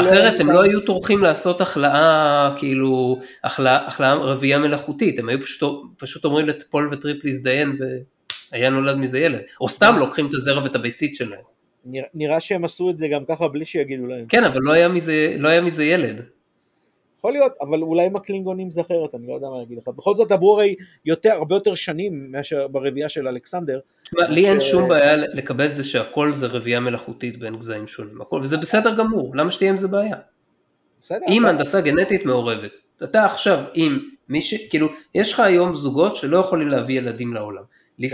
אחרת הם לא היו טורחים לעשות החלאה, כאילו החלאה רבייה מלאכותית, הם היו פשוט אומרים לפול וטריפ להזדיין והיה נולד מזה ילד, או סתם לוקחים את הזרע ואת הביצית שלהם. נראה שהם עשו את זה גם ככה בלי שיגידו להם. כן, אבל לא היה מזה ילד. יכול להיות, אבל אולי עם הקלינגונים זה אחרת, אני לא יודע מה להגיד לך. בכל זאת עברו הרי הרבה יותר שנים מאשר ברבייה של אלכסנדר. לי אין שום בעיה לקבל את זה שהכל זה רבייה מלאכותית בין גזעים שונים, וזה בסדר גמור, למה שתהיה עם זה בעיה? אם הנדסה גנטית מעורבת, אתה עכשיו עם מישהו, כאילו, יש לך היום זוגות שלא יכולים להביא ילדים לעולם,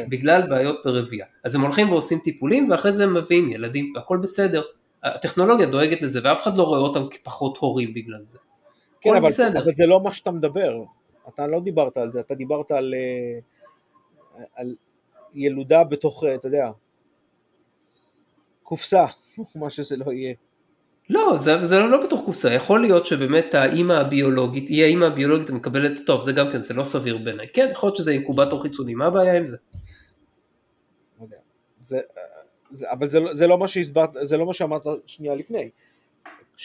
בגלל בעיות ברבייה, אז הם הולכים ועושים טיפולים, ואחרי זה הם מביאים ילדים, והכל בסדר. הטכנולוגיה דואגת לזה, ואף אחד לא רואה אותם כפחות הורים בגלל זה. כן, אבל זה לא מה שאתה מדבר, אתה לא דיברת על זה, אתה דיברת על ילודה בתוך, אתה יודע, קופסה, מה שזה לא יהיה. לא, זה לא בתוך קופסה, יכול להיות שבאמת האמא הביולוגית, היא האמא הביולוגית המקבלת, טוב, זה גם כן, זה לא סביר בעיניי, כן, יכול להיות שזה אינקובטור חיצוני, מה הבעיה עם זה? לא יודע, אבל זה לא מה שהסברת, זה לא מה שאמרת שנייה לפני.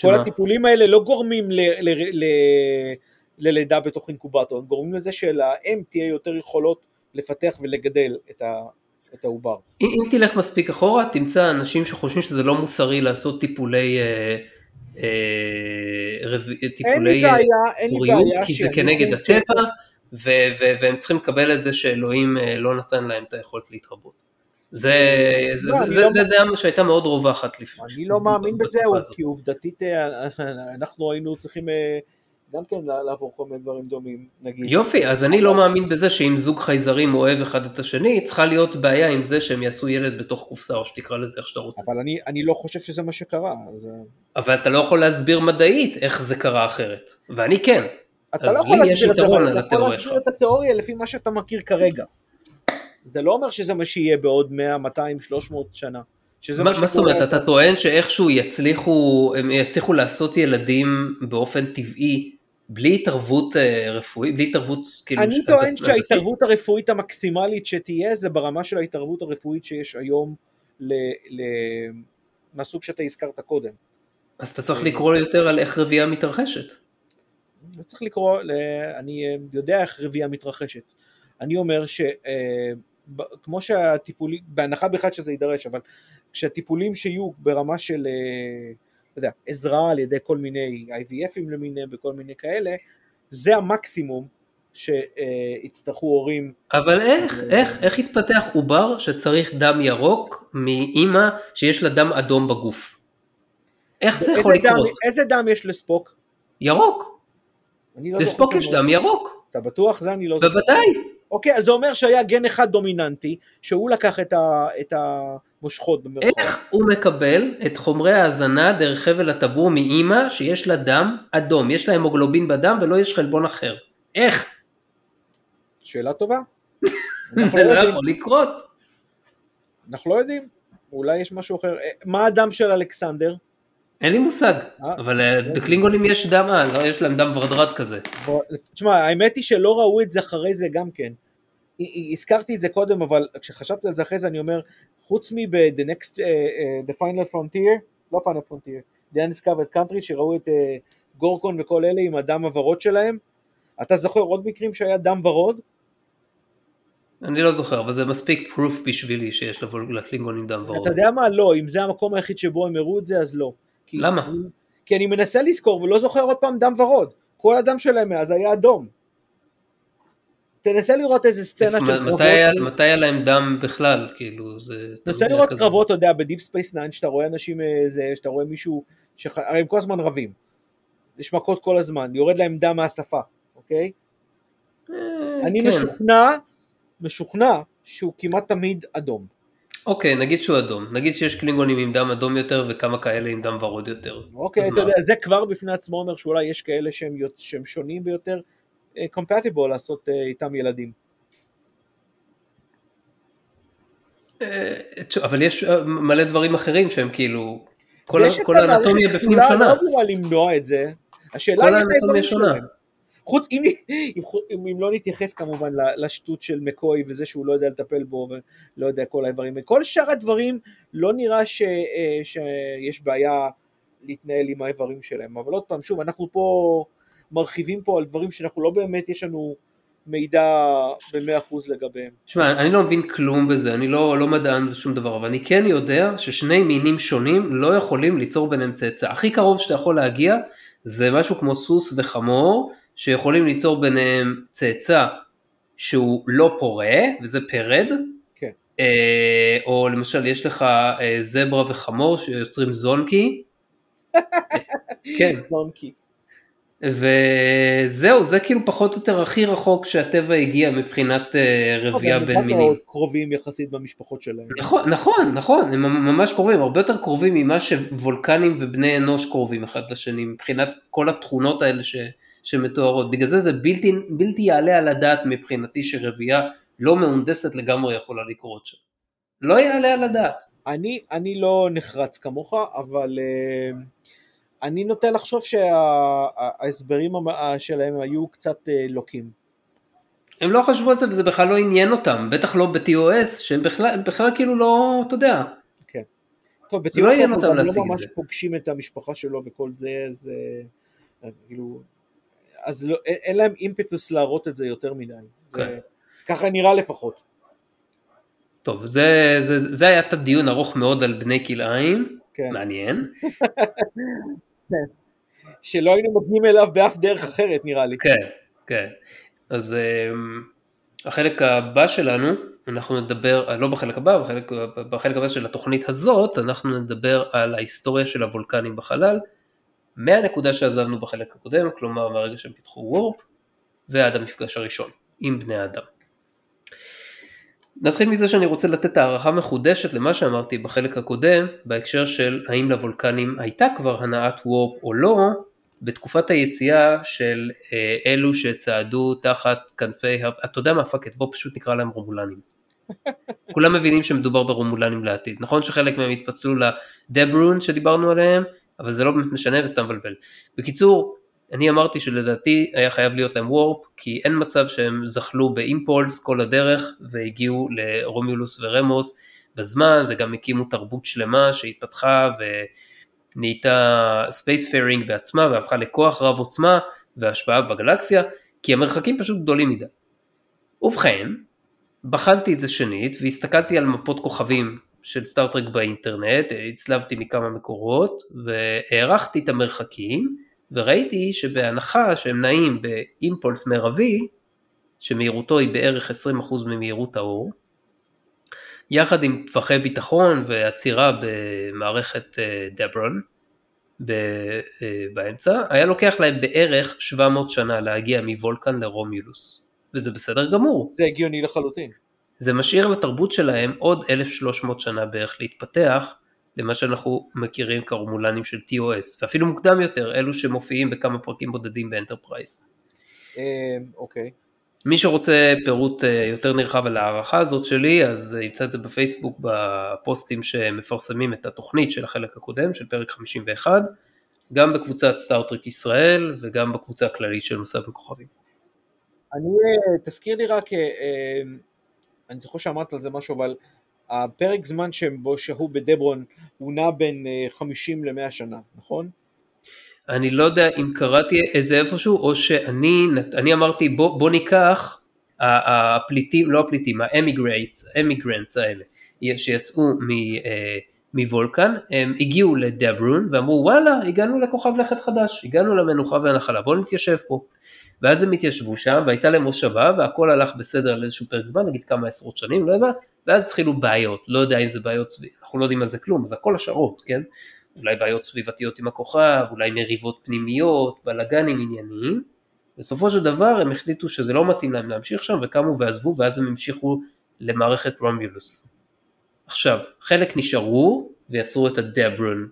כל הטיפולים האלה לא גורמים ללידה בתוך אינקובטור, גורמים לזה שלהם תהיה יותר יכולות לפתח ולגדל את העובר. אם תלך מספיק אחורה, תמצא אנשים שחושבים שזה לא מוסרי לעשות טיפולי פוריות, כי זה כנגד הטבע, והם צריכים לקבל את זה שאלוהים לא נתן להם את היכולת להתרבות. זה דעה שהייתה מאוד רווחת לפני. אני לא מאמין בזה, כי עובדתית אנחנו היינו צריכים גם כן לעבור כל מיני דברים דומים. יופי, אז אני לא מאמין בזה שאם זוג חייזרים אוהב אחד את השני, צריכה להיות בעיה עם זה שהם יעשו ילד בתוך קופסה, או שתקרא לזה איך שאתה רוצה. אבל אני לא חושב שזה מה שקרה. אבל אתה לא יכול להסביר מדעית איך זה קרה אחרת, ואני כן. אתה לא יכול להסביר את התיאוריה לפי מה שאתה מכיר כרגע. זה לא אומר שזה מה שיהיה בעוד 100, 200, 300 שנה. מה זאת אומרת? אתה טוען שאיכשהו יצליחו לעשות ילדים באופן טבעי, בלי התערבות רפואית, בלי התערבות... אני טוען שההתערבות הרפואית המקסימלית שתהיה, זה ברמה של ההתערבות הרפואית שיש היום, מהסוג שאתה הזכרת קודם. אז אתה צריך לקרוא יותר על איך רבייה מתרחשת. לא צריך לקרוא, אני יודע איך רבייה מתרחשת. אני אומר ש... כמו שהטיפולים, בהנחה בכלל שזה יידרש, אבל כשהטיפולים שיהיו ברמה של, אתה יודע, עזרה על ידי כל מיני IVF'ים למיניהם וכל מיני כאלה, זה המקסימום שיצטרכו הורים. אבל איך יתפתח עובר שצריך דם ירוק מאמא שיש לה דם אדום בגוף? איך זה יכול לקרות? איזה דם יש לספוק? ירוק. לספוק יש דם ירוק. אתה בטוח? זה אני לא זוכר. בוודאי. אוקיי, אז זה אומר שהיה גן אחד דומיננטי, שהוא לקח את המושכות. איך הוא מקבל את חומרי ההזנה דרך חבל הטבור מאמא שיש לה דם אדום, יש לה המוגלובין בדם ולא יש חלבון אחר? איך? שאלה טובה. זה לא יכול לקרות. אנחנו לא יודעים, אולי יש משהו אחר. מה הדם של אלכסנדר? אין לי מושג, אבל בקלינגונים יש דם, יש להם דם ורדרד כזה. תשמע, האמת היא שלא ראו את זה אחרי זה גם כן. הזכרתי את זה קודם, אבל כשחשבתי על זה אחרי זה, אני אומר, חוץ מב-The Final Frontier, לא Final Frontier, The Undiscovered Country, שראו את גורקון וכל אלה עם הדם הוורוד שלהם, אתה זוכר עוד מקרים שהיה דם ורוד? אני לא זוכר, אבל זה מספיק proof בשבילי שיש לקלינגונים דם ורוד. אתה יודע מה? לא, אם זה המקום היחיד שבו הם הראו את זה, אז לא. למה? כי אני מנסה לזכור ולא זוכר עוד פעם דם ורוד. כל הדם שלהם אז היה אדום. תנסה לראות איזה סצנה של קרבות. מתי היה להם דם בכלל? תנסה לראות קרבות, אתה יודע, בדיפ ספייס 9, שאתה רואה אנשים, שאתה רואה מישהו, הרי הם כל הזמן רבים. יש מכות כל הזמן, יורד להם דם מהשפה, אוקיי? אני משוכנע שהוא כמעט תמיד אדום. אוקיי, נגיד שהוא אדום, נגיד שיש קלינגונים עם דם אדום יותר וכמה כאלה עם דם ורוד יותר. אוקיי, אתה יודע, זה כבר בפני עצמו אומר שאולי יש כאלה שהם שונים ויותר compatible לעשות איתם ילדים. אבל יש מלא דברים אחרים שהם כאילו, כל האנטומיה בפנים שונה. לא אמורה למנוע את זה. כל האנטומיה שונה. חוץ, אם לא נתייחס כמובן לשטות של מקוי וזה שהוא לא יודע לטפל בו ולא יודע כל האיברים, כל שאר הדברים לא נראה שיש בעיה להתנהל עם האיברים שלהם, אבל עוד פעם, שוב, אנחנו פה מרחיבים פה על דברים שאנחנו לא באמת, יש לנו מידע ב-100% לגביהם. תשמע, אני לא מבין כלום בזה, אני לא מדען בשום דבר, אבל אני כן יודע ששני מינים שונים לא יכולים ליצור ביניהם צאצא. הכי קרוב שאתה יכול להגיע, זה משהו כמו סוס וחמור, שיכולים ליצור ביניהם צאצא שהוא לא פורה, וזה פרד, כן. או למשל יש לך זברה וחמור שיוצרים זונקי, כן. זונקי. וזהו, זה כאילו פחות או יותר הכי רחוק שהטבע הגיע מבחינת רבייה בין מינים. הם קרובים יחסית במשפחות שלהם. נכון, הם ממש קרובים, הרבה יותר קרובים ממה שוולקנים ובני אנוש קרובים אחד לשני, מבחינת כל התכונות האלה שמתוארות. בגלל זה זה בלתי יעלה על הדעת מבחינתי שרבייה לא מהונדסת לגמרי יכולה לקרות שם. לא יעלה על הדעת. אני לא נחרץ כמוך, אבל... אני נוטה לחשוב שההסברים שלהם היו קצת לוקים. הם לא חשבו על זה וזה בכלל לא עניין אותם, בטח לא ב-TOS, שהם בכלל כאילו לא, אתה יודע. כן. טוב, ב-TOS הם לא ממש פוגשים את המשפחה שלו וכל זה, אז אין להם אימפטוס להראות את זה יותר מדי. ככה נראה לפחות. טוב, זה היה את הדיון ארוך מאוד על בני כלאיים. מעניין. שלא היינו מגיעים אליו באף דרך אחרת נראה לי. כן, כן. אז החלק הבא שלנו, אנחנו נדבר, לא בחלק הבא, בחלק הבא של התוכנית הזאת, אנחנו נדבר על ההיסטוריה של הוולקנים בחלל, מהנקודה שעזבנו בחלק הקודם, כלומר מהרגע שהם פיתחו וורפ, ועד המפגש הראשון, עם בני האדם. נתחיל מזה שאני רוצה לתת הערכה מחודשת למה שאמרתי בחלק הקודם, בהקשר של האם לוולקנים הייתה כבר הנעת וורפ או לא, בתקופת היציאה של אלו שצעדו תחת כנפי, אתה יודע מה פאקט, בוא פשוט נקרא להם רומולנים. כולם מבינים שמדובר ברומולנים לעתיד, נכון שחלק מהם התפצלו לדברון שדיברנו עליהם, אבל זה לא באמת משנה וסתם ולבל. בקיצור, אני אמרתי שלדעתי היה חייב להיות להם וורפ, כי אין מצב שהם זחלו באימפולס כל הדרך, והגיעו לרומיולוס ורמוס בזמן, וגם הקימו תרבות שלמה שהתפתחה, ונהייתה ספייספיירינג בעצמה, והפכה לכוח רב עוצמה, והשפעה בגלקסיה, כי המרחקים פשוט גדולים מדי. ובכן, בחנתי את זה שנית, והסתכלתי על מפות כוכבים של סטארטרק באינטרנט, הצלבתי מכמה מקורות, והערכתי את המרחקים, וראיתי שבהנחה שהם נעים באימפולס מרבי, שמהירותו היא בערך 20% ממהירות האור, יחד עם טווחי ביטחון ועצירה במערכת דברון, באמצע, היה לוקח להם בערך 700 שנה להגיע מוולקן לרומיולוס, וזה בסדר גמור. זה הגיוני לחלוטין. זה משאיר לתרבות שלהם עוד 1,300 שנה בערך להתפתח, למה שאנחנו מכירים כרומולנים של TOS, ואפילו מוקדם יותר, אלו שמופיעים בכמה פרקים בודדים באנטרפרייז. אוקיי. מי שרוצה פירוט יותר נרחב על הערכה הזאת שלי, אז ימצא את זה בפייסבוק, בפוסטים שמפרסמים את התוכנית של החלק הקודם, של פרק 51, גם בקבוצת סטארטריק ישראל, וגם בקבוצה הכללית של מסע בכוכבים. תזכיר לי רק, אני זוכר שאמרת על זה משהו, אבל... הפרק זמן שבו שהוא בדברון הוא נע בין 50 ל-100 שנה, נכון? אני לא יודע אם קראתי איזה איפשהו, או שאני אמרתי בוא ניקח הפליטים, לא הפליטים, האמיגרנטס האלה, שיצאו מוולקן, הם הגיעו לדברון ואמרו וואלה, הגענו לכוכב לכת חדש, הגענו למנוחה והנחלה, בוא נתיישב פה. ואז הם התיישבו שם, והייתה להם מושבה, והכל הלך בסדר לאיזשהו פרק זמן, נגיד כמה עשרות שנים, לא יודע, ואז התחילו בעיות, לא יודע אם זה בעיות סביבתיות, אנחנו לא יודעים מה זה כלום, אז הכל השערות, כן? אולי בעיות סביבתיות עם הכוכב, אולי מריבות פנימיות, בלגנים ענייניים, בסופו של דבר הם החליטו שזה לא מתאים להם להמשיך שם, וקמו ועזבו, ואז הם המשיכו למערכת רומיולוס. עכשיו, חלק נשארו, ויצרו את הדברון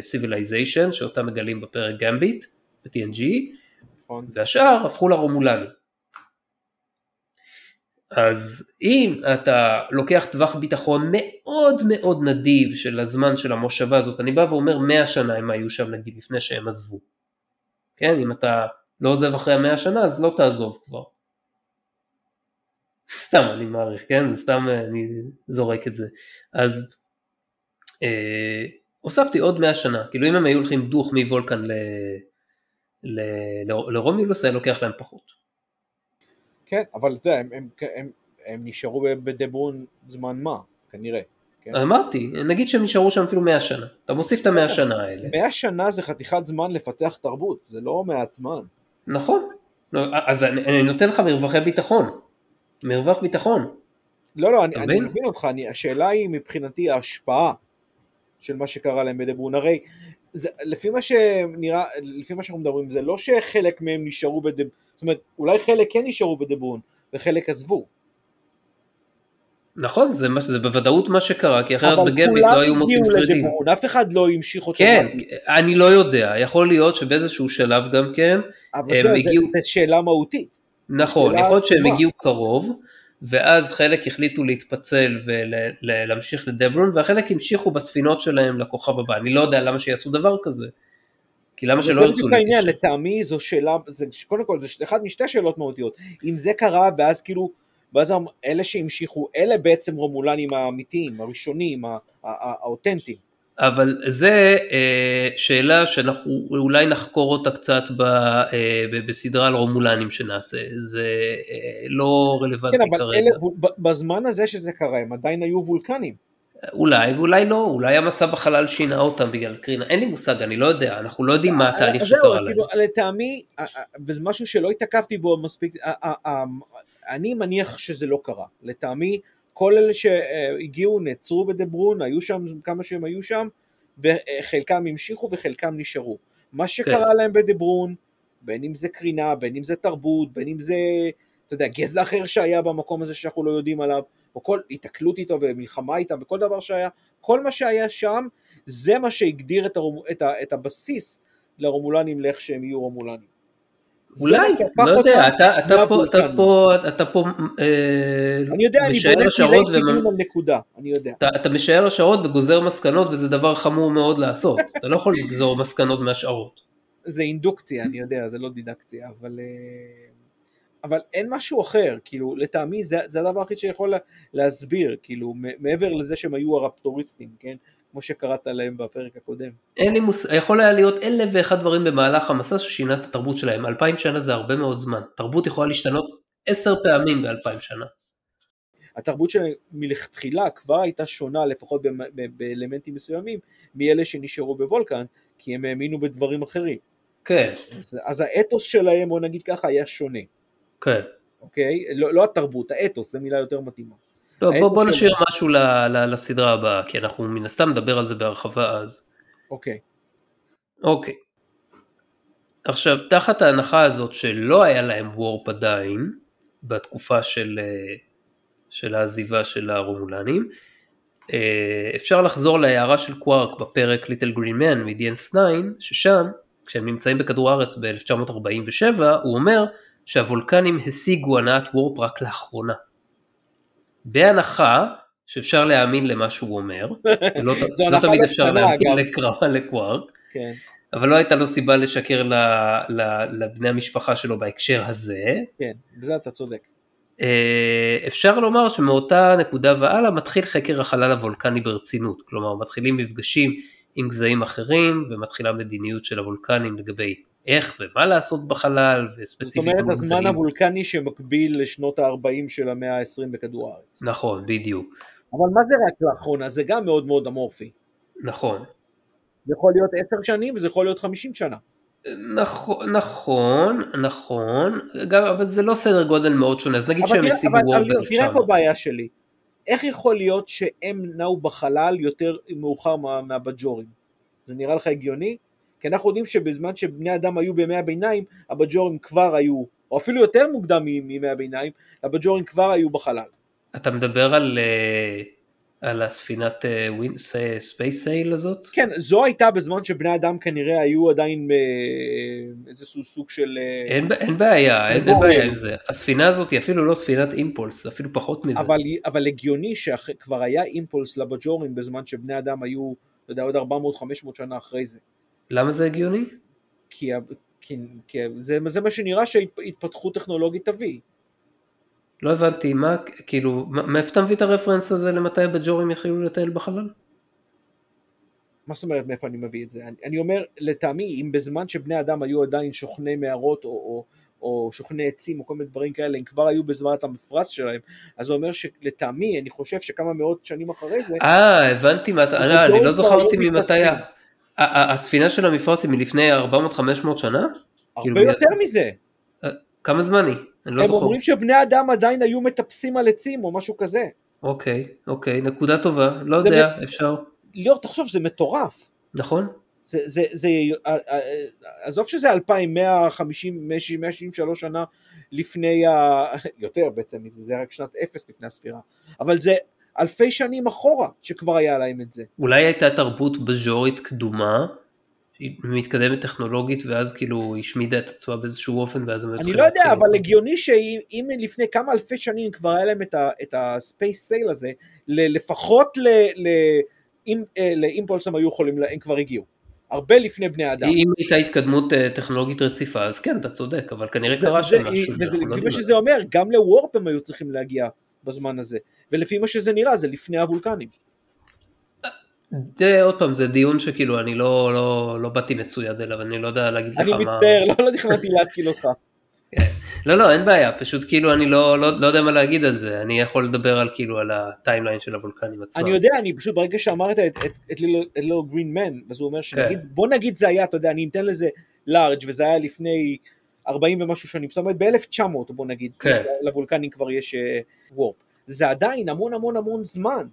סיביליזיישן, שאותה מגלים בפרק גמביט, ב-TNG, והשאר הפכו לרומולנים. אז אם אתה לוקח טווח ביטחון מאוד מאוד נדיב של הזמן של המושבה הזאת, אני בא ואומר 100 שנה הם היו שם נגיד לפני שהם עזבו. כן, אם אתה לא עוזב אחרי 100 שנה, אז לא תעזוב כבר. סתם אני מעריך, כן? סתם אני זורק את זה. אז הוספתי עוד 100 שנה, כאילו אם הם היו הולכים דוח מוולקן לרומיולוס, היה לוקח להם פחות. כן, אבל זה, הם נשארו בדברון זמן מה, כנראה. כן? אמרתי, נגיד שהם נשארו שם אפילו 100 שנה. אתה מוסיף את ה-100 שנה האלה. 100 שנה זה חתיכת זמן לפתח תרבות, זה לא מעט זמן. נכון. אז אני נותן לך מרווחי ביטחון. מרווח ביטחון. לא, לא, אני מבין אותך. השאלה היא מבחינתי ההשפעה של מה שקרה להם בדברון. הרי, זה, לפי מה שנראה, לפי מה שאנחנו מדברים, זה לא שחלק מהם נשארו בדברון, זאת אומרת, אולי חלק כן נשארו בדברון, וחלק עזבו. נכון, זה בוודאות מה שקרה, כי אחרת בגמית לא היו מוצאים שרידים. אף אחד לא המשיך אותו. כן, אני לא יודע, יכול להיות שבאיזשהו שלב גם כן, אבל זה שאלה מהותית. נכון, יכול להיות שהם הגיעו קרוב, ואז חלק החליטו להתפצל ולהמשיך לדברון, והחלק המשיכו בספינות שלהם לכוכב הבא. אני לא יודע למה שיעשו דבר כזה. כי למה שלא ירצו להתיישב? לטעמי זו שאלה, קודם כל, זה אחד משתי שאלות מהותיות. אם זה קרה, ואז כאילו, ואז אלה שהמשיכו, אלה בעצם רומולנים האמיתיים, הראשונים, האותנטיים. אבל זה שאלה שאנחנו אולי נחקור אותה קצת בסדרה על רומולנים שנעשה, זה לא רלוונטי כרגע. כן, אבל אלה, בזמן הזה שזה קרה, הם עדיין היו וולקנים. אולי ואולי לא, אולי המסע בחלל שינה אותם בגלל קרינה, אין לי מושג, אני לא יודע, אנחנו לא יודעים מה התהליך שקרה להם. לטעמי, זה משהו שלא התעכבתי בו מספיק, אני מניח שזה לא קרה, לטעמי, כל אלה שהגיעו נעצרו בדברון, היו שם כמה שהם היו שם, וחלקם המשיכו וחלקם נשארו. מה שקרה להם בדברון, בין אם זה קרינה, בין אם זה תרבות, בין אם זה, אתה יודע, גזע אחר שהיה במקום הזה שאנחנו לא יודעים עליו, או כל התקלות איתו ומלחמה איתה, וכל דבר שהיה, כל מה שהיה שם, זה מה שהגדיר את הבסיס לרומולנים, לאיך שהם יהיו רומולנים. אולי, לא יודע, אתה פה משער השערות, אתה משער השערות וגוזר מסקנות, וזה דבר חמור מאוד לעשות, אתה לא יכול לגזור מסקנות מהשערות. זה אינדוקציה, אני יודע, זה לא דידקציה, אבל אין משהו אחר, כאילו, לטעמי, זה הדבר הכי שיכול להסביר, כאילו, מעבר לזה שהם היו הרפטוריסטים, כן? כמו שקראת עליהם בפרק הקודם. יכול היה להיות אלף ואחד דברים במהלך המסע ששינה את התרבות שלהם, 2000 שנה זה הרבה מאוד זמן, תרבות יכולה להשתנות 10 פעמים ב2000 שנה. התרבות שלהם מלכתחילה כבר הייתה שונה, לפחות באלמנטים מסוימים, מאלה שנשארו בוולקן, כי הם האמינו בדברים אחרים. כן. אז האתוס שלהם, או נגיד ככה, היה שונה. כן. אוקיי? לא התרבות, האתוס, זו מילה יותר מתאימה. לא, בוא נשאיר משהו לסדרה הבאה, כי אנחנו מן הסתם נדבר על זה בהרחבה אז. אוקיי. אוקיי. עכשיו, תחת ההנחה הזאת שלא היה להם וורפ עדיין, בתקופה של העזיבה של הרומולנים, אפשר לחזור להערה של קוארק בפרק Little Green Man מ-DS9, ששם, כשהם נמצאים בכדור הארץ ב-1947, הוא אומר שהוולקנים השיגו הנעת וורפ רק לאחרונה. בהנחה שאפשר להאמין למה שהוא אומר, לא תמיד אפשר להאמין לקרא לקוארק, אבל לא הייתה לו סיבה לשקר לבני המשפחה שלו בהקשר הזה. כן, בזה אתה צודק. אפשר לומר שמאותה נקודה והלאה מתחיל חקר החלל הוולקני ברצינות, כלומר מתחילים מפגשים עם גזעים אחרים, ומתחילה מדיניות של הוולקנים לגבי איך ומה לעשות בחלל, וספציפית במגזעים. זאת אומרת, הזמן הוולקני שמקביל לשנות ה-40 של המאה ה-20 בכדור הארץ. נכון, בדיוק. אבל מה זה רק לאחרונה? זה גם מאוד מאוד אמורפי. נכון. זה יכול להיות 10 שנים, וזה יכול להיות 50 שנה. נכון, גם, אבל זה לא סדר גודל מאוד שונה, אז נגיד שהם השיגו וורב ב-1900. תראה איפה הבעיה שלי. איך יכול להיות שהם נעו בחלל יותר מאוחר מהבג'ורים? זה נראה לך הגיוני? כי אנחנו יודעים שבזמן שבני אדם היו בימי הביניים, הבג'ורים כבר היו, או אפילו יותר מוקדם מימי הביניים, הבג'ורים כבר היו בחלל. אתה מדבר על על הספינת ספייס סייל הזאת? כן, זו הייתה בזמן שבני אדם כנראה היו עדיין איזשהו סוג של... אין בעיה, אין בעיה עם זה. הספינה הזאת היא אפילו לא ספינת אימפולס, אפילו פחות מזה. אבל הגיוני שכבר היה אימפולס לבג'ורים בזמן שבני אדם היו, אתה יודע, עוד 400-500 שנה אחרי זה. למה זה הגיוני? כי זה מה שנראה שהתפתחות טכנולוגית תביא. לא הבנתי, מה, כאילו, מאיפה אתה מביא את הרפרנס הזה למתי הבג'ורים יחילו לטייל בחלל? מה זאת אומרת מאיפה אני מביא את זה? אני אומר, לטעמי, אם בזמן שבני אדם היו עדיין שוכני מערות או שוכני עצים או כל מיני דברים כאלה, הם כבר היו בזמן את המפרס שלהם, אז הוא אומר שלטעמי, אני חושב שכמה מאות שנים אחרי זה... הבנתי, אני לא זוכרתי ממתי... הספינה של המפרס היא מלפני 400-500 שנה? הרבה יותר מזה. כמה זמן היא? הם אומרים שבני אדם עדיין היו מטפסים על עצים או משהו כזה. אוקיי, נקודה טובה, לא יודע, אפשר. לא, תחשוב, זה מטורף. נכון. עזוב שזה 2153 שנה לפני, יותר בעצם, זה רק שנת אפס לפני הספירה, אבל זה אלפי שנים אחורה שכבר היה להם את זה. אולי הייתה תרבות בג'ורית קדומה, מתקדמת טכנולוגית, ואז כאילו השמידה את עצמה באיזשהו אופן, ואז הם התחילים. אני לא יודע, אבל הגיוני שאם לפני כמה אלפי שנים כבר היה להם את הספייס סייל הזה, לפחות לאימפולס הם היו יכולים, הם כבר הגיעו. הרבה לפני בני אדם. אם הייתה התקדמות טכנולוגית רציפה, אז כן, אתה צודק, אבל כנראה קרה שם משהו. ולפי מה שזה אומר, גם לוורפ הם היו צריכים להגיע בזמן הזה, ולפי מה שזה נראה, זה לפני הוולקנים. עוד פעם, זה דיון שכאילו אני לא באתי מצויד אליו, אני לא יודע להגיד לך מה... אני מצטער, לא תכנתי להתקיל אותך. לא, אין בעיה, פשוט כאילו אני לא יודע מה להגיד על זה, אני יכול לדבר על כאילו על הטיימליין של הוולקנים עצמם. אני יודע, אני פשוט ברגע שאמרת את לילו גרין מן, אז הוא אומר שנגיד, בוא נגיד זה היה, אתה יודע, אני נתן לזה לארג' וזה היה לפני 40 ומשהו שנים, זאת אומרת ב-1900 בוא נגיד, לוולקנים כבר יש וורפ. זה עדיין המון המון המון זמן.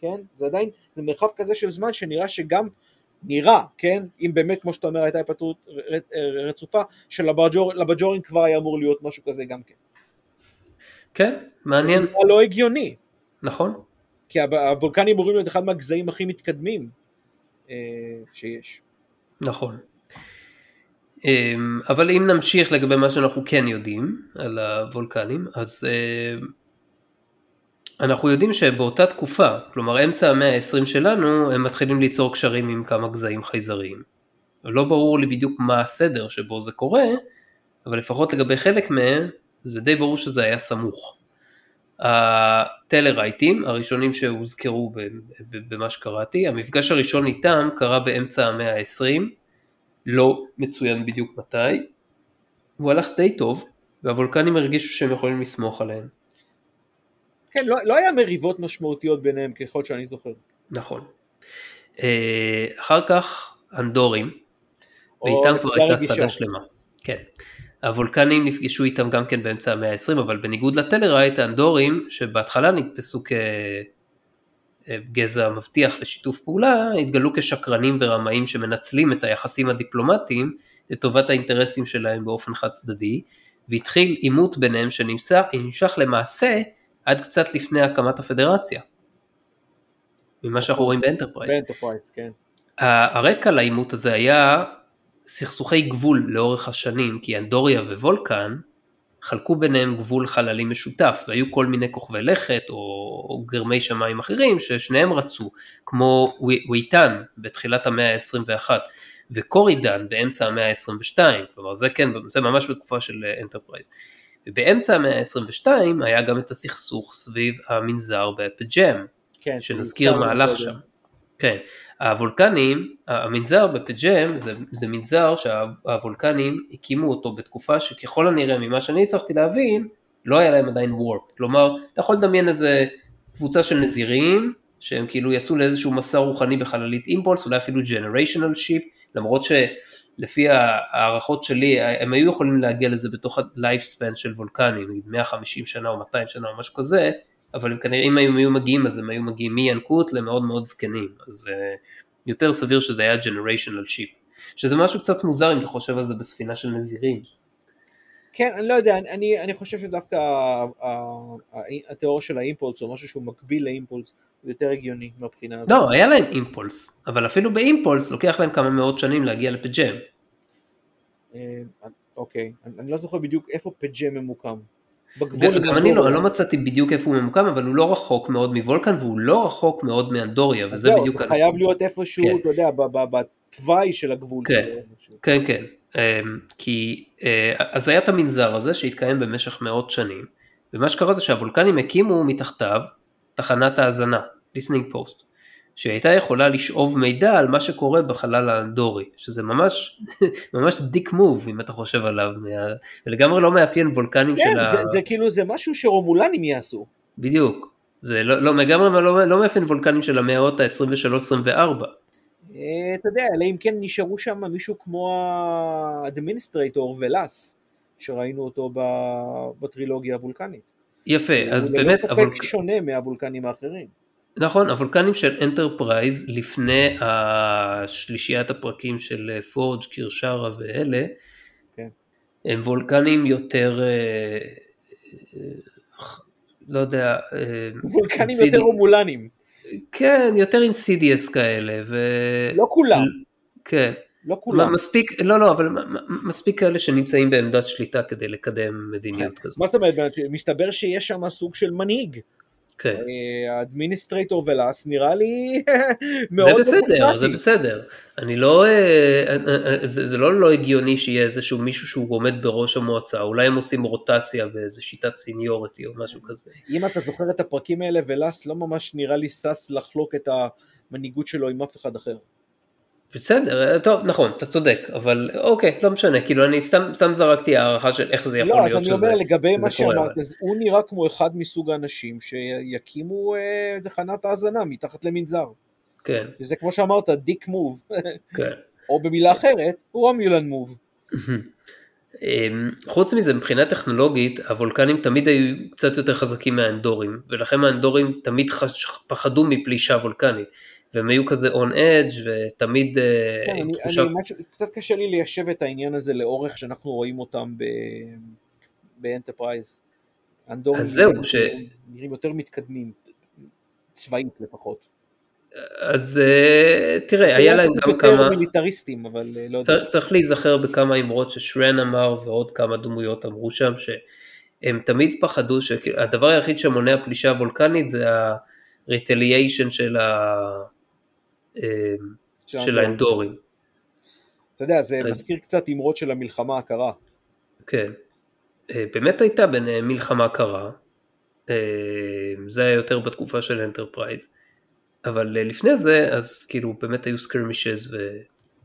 כן? זה עדיין, זה מרחב כזה של זמן שנראה שגם נראה, כן? אם באמת, כמו שאתה אומר, הייתה היפטרות רצופה, שלבג'ורים כבר היה אמור להיות משהו כזה גם כן. כן, מעניין. זה לא הגיוני. נכון. כי הוולקנים אמורים להיות אחד מהגזעים הכי מתקדמים שיש. נכון. אבל אם נמשיך לגבי מה שאנחנו כן יודעים על הוולקנים, אז... אנחנו יודעים שבאותה תקופה, כלומר אמצע המאה ה-20 שלנו, הם מתחילים ליצור קשרים עם כמה גזעים חייזריים. לא ברור לי בדיוק מה הסדר שבו זה קורה, אבל לפחות לגבי חלק מהם, זה די ברור שזה היה סמוך. הטלרייטים, הראשונים שהוזכרו במה שקראתי, המפגש הראשון איתם קרה באמצע המאה ה-20, לא מצוין בדיוק מתי, הוא הלך די טוב, והוולקנים הרגישו שהם יכולים לסמוך עליהם. כן, לא היה מריבות משמעותיות ביניהם, ככל שאני זוכר. נכון. אחר כך, אנדורים, ואיתם כבר הייתה סדה שלמה. כן. הוולקנים נפגשו איתם גם כן באמצע המאה ה-20, אבל בניגוד לטלרייט, האנדורים, שבהתחלה נתפסו כגזע מבטיח לשיתוף פעולה, התגלו כשקרנים ורמאים שמנצלים את היחסים הדיפלומטיים, לטובת האינטרסים שלהם באופן חד צדדי, והתחיל עימות ביניהם שנמשך למעשה, עד קצת לפני הקמת הפדרציה, ממה שאנחנו רואים באנטרפרייז. באנטרפרייז, כן. הרקע לאימות הזה היה סכסוכי גבול לאורך השנים, כי אנדוריה ווולקן חלקו ביניהם גבול חללי משותף, והיו כל מיני כוכבי לכת או גרמי שמיים אחרים ששניהם רצו, כמו וויטן בתחילת המאה ה-21, וקורידן באמצע המאה ה-22, כלומר זה כן, זה ממש בתקופה של אנטרפרייז. ובאמצע המאה ה-22 היה גם את הסכסוך סביב המנזר בפג'ם, כן, שנזכיר מהלך שם. כן, הוולקנים, המנזר בפג'ם זה מנזר שהוולקנים הקימו אותו בתקופה שככל הנראה ממה שאני הצלחתי להבין, לא היה להם עדיין וורפ. כלומר, אתה יכול לדמיין איזה קבוצה של נזירים, שהם כאילו יצאו לאיזשהו מסע רוחני בחללית אימפולס, אולי אפילו ג'נריישנל שיפ, למרות ש... לפי הערכות שלי, הם היו יכולים להגיע לזה בתוך ה-lifespan של וולקנים, 150 שנה או 200 שנה או משהו כזה, אבל הם כנראה אם היו מגיעים, אז הם היו מגיעים מינקות למאוד מאוד זקנים, אז יותר סביר שזה היה generational shift, שזה משהו קצת מוזר אם אתה חושב על זה בספינה של נזירים. כן, אני לא יודע, אני חושב שדווקא התיאוריה של האימפולס או משהו שהוא מקביל לאימפולס הוא יותר הגיוני מהבחינה הזאת. לא, היה להם אימפולס, אבל אפילו באימפולס לוקח להם כמה מאות שנים להגיע לפג'ם. אוקיי, אני לא זוכר בדיוק איפה פג'ם ממוקם. גם אני לא מצאתי בדיוק איפה הוא ממוקם, אבל הוא לא רחוק מאוד מבולקן והוא לא רחוק מאוד מאנדוריה, וזה בדיוק... זה חייב להיות איפשהו, אתה יודע, בתוואי של הגבול. כן, כן. כי אז היה את המנזר הזה שהתקיים במשך מאות שנים, ומה שקרה זה שהוולקנים הקימו מתחתיו תחנת האזנה, listening post, שהייתה יכולה לשאוב מידע על מה שקורה בחלל האנדורי, שזה ממש ממש דיק מוב אם אתה חושב עליו, ולגמרי לא מאפיין וולקנים של ה... זה כאילו זה משהו שרומולנים יעשו. בדיוק, זה לא לגמרי לא מאפיין וולקנים של המאות ה-23-24. אתה יודע, אלא אם כן נשארו שם מישהו כמו האדמיניסטרייטור ולס, שראינו אותו בטרילוגיה הוולקנית. יפה, אז באמת... הוא לא ספק שונה מהוולקנים האחרים. נכון, הוולקנים של אנטרפרייז, לפני השלישיית הפרקים של פורג', קירשרה ואלה, הם וולקנים יותר... לא יודע... וולקנים יותר רומולנים. כן, יותר אינסידיאס כאלה. לא כולם. כן. לא כולם. מספיק, לא, אבל מספיק כאלה שנמצאים בעמדת שליטה כדי לקדם מדיניות כזאת. מה זאת אומרת? מסתבר שיש שם סוג של מנהיג. כן. האדמיניסטרייטור ולס נראה לי מאוד... זה בסדר, זה בסדר. אני לא... זה לא הגיוני שיהיה איזשהו מישהו שהוא עומד בראש המועצה, אולי הם עושים רוטציה באיזו שיטת סיניורטי או משהו כזה. אם אתה זוכר את הפרקים האלה, ולס לא ממש נראה לי סס לחלוק את המנהיגות שלו עם אף אחד אחר. בסדר, טוב, נכון, אתה צודק, אבל אוקיי, לא משנה, כאילו אני סתם זרקתי הערכה של איך זה יכול להיות שזה קורה. לא, אז אני אומר לגבי מה שאמרת, אז הוא נראה כמו אחד מסוג האנשים שיקימו תחנת האזנה מתחת למנזר. כן. וזה כמו שאמרת, דיק מוב. כן. או במילה אחרת, הוא רומולן מוב. חוץ מזה, מבחינה טכנולוגית, הוולקנים תמיד היו קצת יותר חזקים מהאנדורים, ולכן האנדורים תמיד פחדו מפלישה וולקנית. והם היו כזה on edge, ותמיד עם תחושה... קצת קשה לי ליישב את העניין הזה לאורך שאנחנו רואים אותם באנטרפרייז. אז זהו, ש... נראים יותר מתקדמים, צבאית לפחות. אז תראה, היה להם גם כמה... יותר מיליטריסטים, אבל לא יודע. צריך להיזכר בכמה אמרות ששרן אמר, ועוד כמה דמויות אמרו שם, שהם תמיד פחדו, שהדבר היחיד שמונע פלישה וולקנית זה ה-retaliation של של האנדורים. אתה יודע, זה מזכיר קצת אמרות של המלחמה הקרה. כן. באמת הייתה ביניהם מלחמה קרה. זה היה יותר בתקופה של אנטרפרייז. אבל לפני זה, אז כאילו באמת היו skirmishes,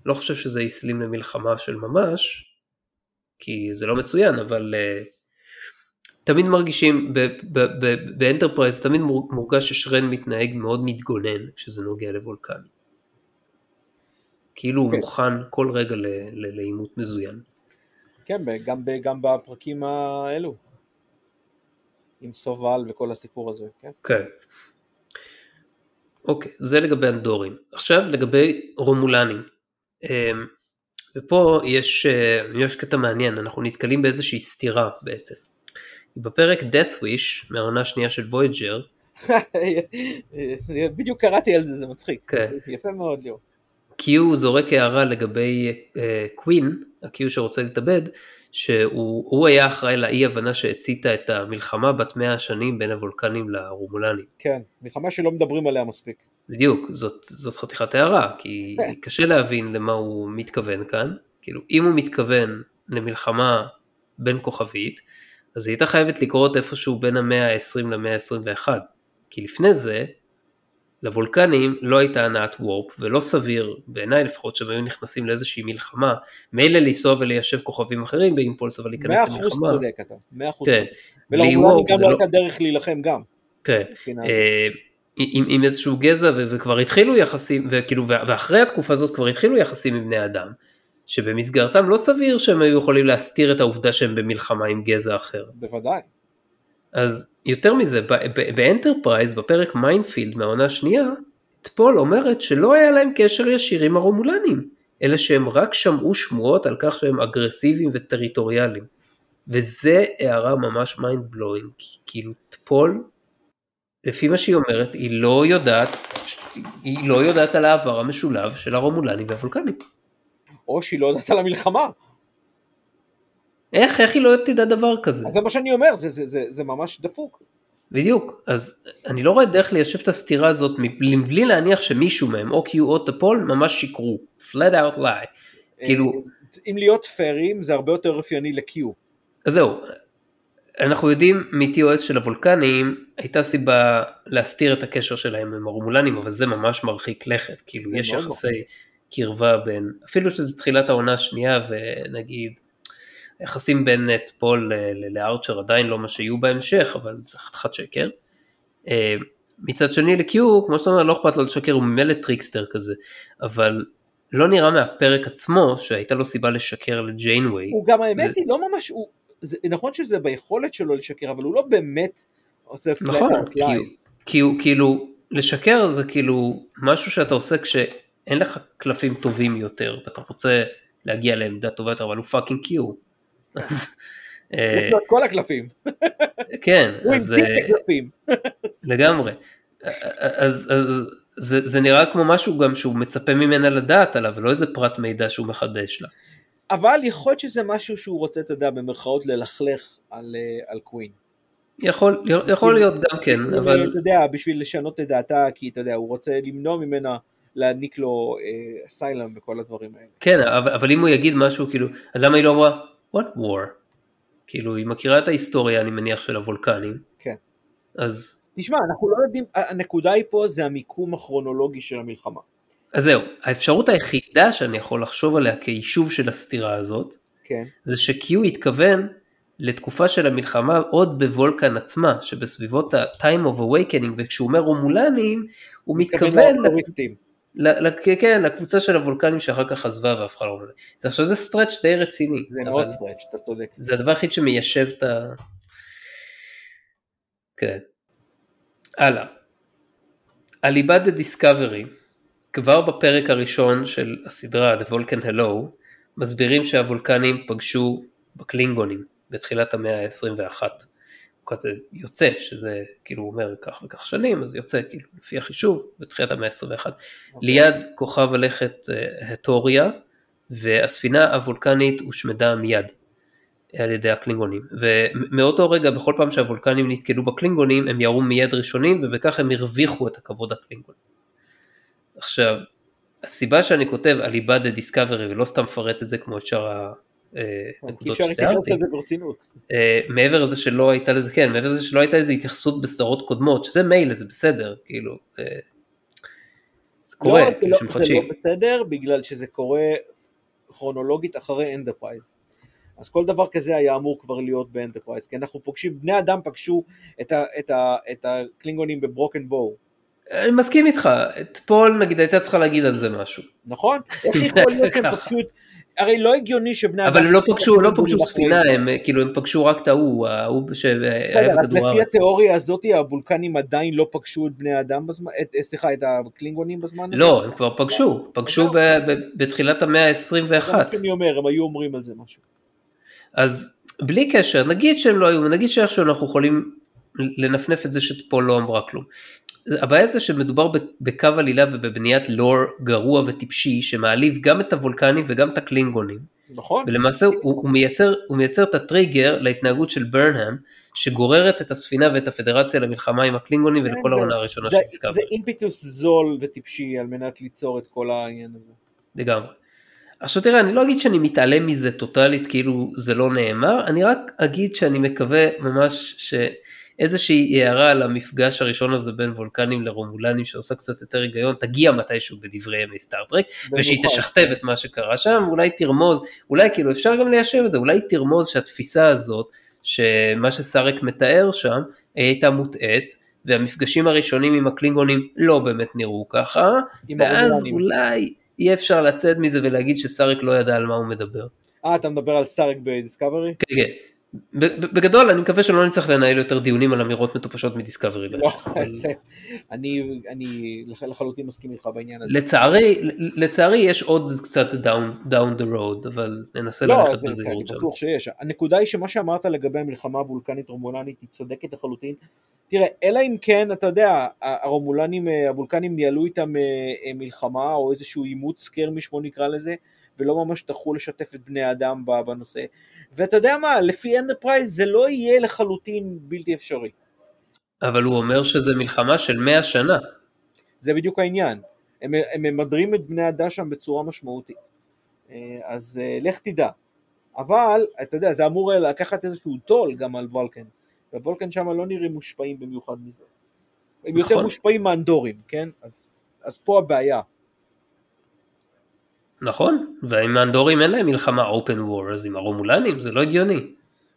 ולא חושב שזה הסלים למלחמה של ממש, כי זה לא מצוין, אבל תמיד מרגישים, באנטרפרייז תמיד מורגש ששרן מתנהג מאוד מתגונן, כשזה נוגע לוולקן. כאילו הוא מוכן כל רגע לאימות מזוין. כן, גם בפרקים האלו. עם סובל וכל הסיפור הזה. כן. אוקיי, זה לגבי אנדורים. עכשיו לגבי רומולנים. ופה יש קטע מעניין, אנחנו נתקלים באיזושהי סתירה בעצם. בפרק Death Wish, מהעונה השנייה של וויג'ר. בדיוק קראתי על זה, זה מצחיק. יפה מאוד, לא. קיו זורק הערה לגבי קווין, הקיו שרוצה להתאבד, שהוא היה אחראי לאי הבנה שהציתה את המלחמה בת 100 השנים בין הוולקנים לרומולנים. כן, מלחמה שלא מדברים עליה מספיק. בדיוק, זאת חתיכת הערה, כי קשה להבין למה הוא מתכוון כאן. כאילו, אם הוא מתכוון למלחמה בין כוכבית, אז היא הייתה חייבת לקרות איפשהו בין המאה ה-20 למאה ה-21, כי לפני זה, לוולקנים לא הייתה הנעת וורפ, ולא סביר, בעיניי לפחות, שהם היו נכנסים לאיזושהי מלחמה, מילא לנסוע וליישב כוכבים אחרים באימפולס, אבל להיכנס למלחמה. 100% צודק אתה, 100%. כן. ולרומולנים גם לא הייתה דרך להילחם גם. כן. עם איזשהו גזע, וכבר התחילו יחסים, וכאילו, ואחרי התקופה הזאת כבר התחילו יחסים עם בני אדם, שבמסגרתם לא סביר שהם היו יכולים להסתיר את העובדה שהם במלחמה עם גזע אחר. בוודאי. אז יותר מזה, באנטרפרייז, בפרק מיינדפילד מהעונה השנייה, טפול אומרת שלא היה להם קשר ישיר עם הרומולנים, אלא שהם רק שמעו שמועות על כך שהם אגרסיביים וטריטוריאליים. וזה הערה ממש mind blowing, כאילו תפול, לפי מה שהיא אומרת, היא לא יודעת על העבר המשולב של הרומולנים והוולקנים. או שהיא לא יודעת על המלחמה. איך היא לא תדע דבר כזה? אז זה מה שאני אומר, זה ממש דפוק. בדיוק, אז אני לא רואה דרך ליישב את הסתירה הזאת, מבלי להניח שמישהו מהם, או כי הוא עוד תפול, ממש שיקרו, flat out lie. כאילו... אם להיות פיירים, זה הרבה יותר רפייני ל-Q. אז זהו, אנחנו יודעים מ-TOS של הוולקנים, הייתה סיבה להסתיר את הקשר שלהם עם הרומולנים, אבל זה ממש מרחיק לכת, כאילו יש יחסי קרבה בין, אפילו שזה תחילת העונה השנייה, ונגיד, היחסים בין פול לארצ'ר עדיין לא מה שיהיו בהמשך, אבל זה חתיכת שקר. מצד שני לקיו, כמו שאתה אומר, לא אכפת לו לשקר, הוא ממילא טריקסטר כזה, אבל לא נראה מהפרק עצמו, שהייתה לו סיבה לשקר לג'יינווי. הוא גם האמת היא לא ממש, נכון שזה ביכולת שלו לשקר, אבל הוא לא באמת עושה פלאט אאוט לייז. נכון, כאילו, לשקר זה כאילו משהו שאתה עושה כשאין לך קלפים טובים יותר, ואתה רוצה להגיע לעמדה טובה יותר, אבל הוא פאקינג קיו. כל הקלפים. כן, אז לגמרי. אז זה נראה כמו משהו גם שהוא מצפה ממנה לדעת עליו, ולא איזה פרט מידע שהוא מחדש לה. אבל יכול להיות שזה משהו שהוא רוצה, אתה יודע, במרכאות ללכלך על קווין. יכול להיות גם כן, אבל... אתה יודע, בשביל לשנות את דעתה, כי אתה יודע, הוא רוצה למנוע ממנה להעניק לו סיילם וכל הדברים האלה. כן, אבל אם הוא יגיד משהו, כאילו, למה היא לא אמרה? What war? כאילו, היא מכירה את ההיסטוריה, אני מניח, של הוולקנים. כן. אז... תשמע, אנחנו לא יודעים, הנקודה היא פה, זה המיקום הכרונולוגי של המלחמה. אז זהו, האפשרות היחידה שאני יכול לחשוב עליה, כיישוב של הסתירה הזאת, כן. זה שקיו התכוון לתקופה של המלחמה, עוד בוולקן עצמה, שבסביבות ה-time of awakening, וכשהוא אומר רומולנים, הוא מתכוון... כן, לקבוצה של הוולקנים שאחר כך חזבה והפכה לרומולנים. אז עכשיו זה סטרץ' די רציני. זה מאוד סטרץ', אתה צודק. זה הדבר הכי שמיישב את ה... כן. הלאה. אליבא דה דיסקאברי, כבר בפרק הראשון של הסדרה, The Vulcan Hello, מסבירים שהוולקנים פגשו בקלינגונים, בתחילת המאה ה-21. יוצא, שזה כאילו אומר כך וכך שנים, אז יוצא כאילו לפי החישוב, בתחילת המאה ה-21, ליד כוכב הלכת הטוריה, והספינה הוולקנית הושמדה מיד, על ידי הקלינגונים, ומאותו רגע, בכל פעם שהוולקנים נתקלו בקלינגונים, הם ירו מיד ראשונים, ובכך הם הרוויחו את הכבוד הקלינגון. עכשיו, הסיבה שאני כותב, אליבא דה דיסקאברי, ולא סתם פרט את זה כמו את שאר נקודות שתיארתי, מעבר לזה שלא הייתה לזה, כן, מעבר לזה שלא הייתה לזה התייחסות בסדרות קודמות, שזה מייל, זה בסדר, כאילו, זה קורה, כאילו שמחדשים. זה לא בסדר, בגלל שזה קורה כרונולוגית אחרי אנטרפרייז, אז כל דבר כזה היה אמור כבר להיות באנטרפרייז, כי אנחנו פוגשים, בני אדם פגשו את הקלינגונים בברוקן בואו. אני מסכים איתך, את פול נגיד הייתה צריכה להגיד על זה משהו. נכון, איך יכול להיות הם פגשו את, הרי לא הגיוני שבני... אבל הם לא פגשו ספינה, הם כאילו הם פגשו רק את ההוא, שהיה בכדור הארץ. לפי התיאוריה הזאת, הבולקנים עדיין לא פגשו את בני האדם בזמן, סליחה, את הקלינגונים בזמן? לא, הם כבר פגשו בתחילת המאה ה-21. זה מה שאני אומר, הם היו אומרים על זה משהו. אז בלי קשר, נגיד שהם לא היו, נגיד שאיכשהו אנחנו יכולים לנפנף את זה שפול לא אמרה כלום. הבעיה זה שמדובר בקו עלילה ובבניית לור גרוע וטיפשי, שמעליב גם את הוולקנים וגם את הקלינגונים. נכון. ולמעשה הוא מייצר את הטריגר להתנהגות של ברנהם, שגוררת את הספינה ואת הפדרציה למלחמה עם הקלינגונים ולכל העונה הראשונה של דיסקאברי. זה אימפיטוס זול וטיפשי על מנת ליצור את כל העניין הזה. לגמרי. עכשיו תראה, אני לא אגיד שאני מתעלם מזה טוטלית, כאילו זה לא נאמר, אני רק אגיד שאני מקווה ממש ש... איזושהי הערה על המפגש הראשון הזה בין וולקנים לרומולנים שעושה קצת יותר היגיון, תגיע מתישהו בדברי ימי סטארטרק, ושהיא תשכתב את מה שקרה שם, אולי תרמוז, אולי כאילו אפשר גם ליישב את זה, אולי תרמוז שהתפיסה הזאת, שמה שסארק מתאר שם, הייתה מוטעת, והמפגשים הראשונים עם הקלינגונים לא באמת נראו ככה, ואז אולי אי אפשר לצאת מזה ולהגיד שסארק לא ידע על מה הוא מדבר. אתה מדבר על סארק בדיסקאברי? כן. בגדול, אני מקווה שלא נצטרך לנהל יותר דיונים על אמירות מטופשות מדיסקאברי. אני לחלוטין מסכים איתך בעניין הזה. לצערי יש עוד קצת down the road, אבל ננסה ללכת בזהירות שם. בטוח שיש. הנקודה היא שמה שאמרת לגבי המלחמה הוולקנית רומולנית היא צודקת לחלוטין. תראה, אלא אם כן, אתה יודע, הרומולנים, הוולקנים ניהלו איתם מלחמה או איזשהו אימוץ סקרמיש, בוא נקרא לזה, ולא ממש תחו לשתף את בני האדם בנושא. ואתה יודע מה, לפי אנטרפרייז זה לא יהיה לחלוטין בלתי אפשרי. אבל הוא אומר שזה מלחמה של 100 שנה. זה בדיוק העניין. הם ממדרים את בני האדם שם בצורה משמעותית. אז לך תדע. אבל, אתה יודע, זה אמור לקחת איזשהו טול גם על וולקן. והוולקן שם לא נראים מושפעים במיוחד מזה. הם יותר מושפעים מהאנדורים, כן? אז פה הבעיה. נכון, ועם האנדורים אין להם מלחמה open war, אז עם הרומולנים זה לא הגיוני.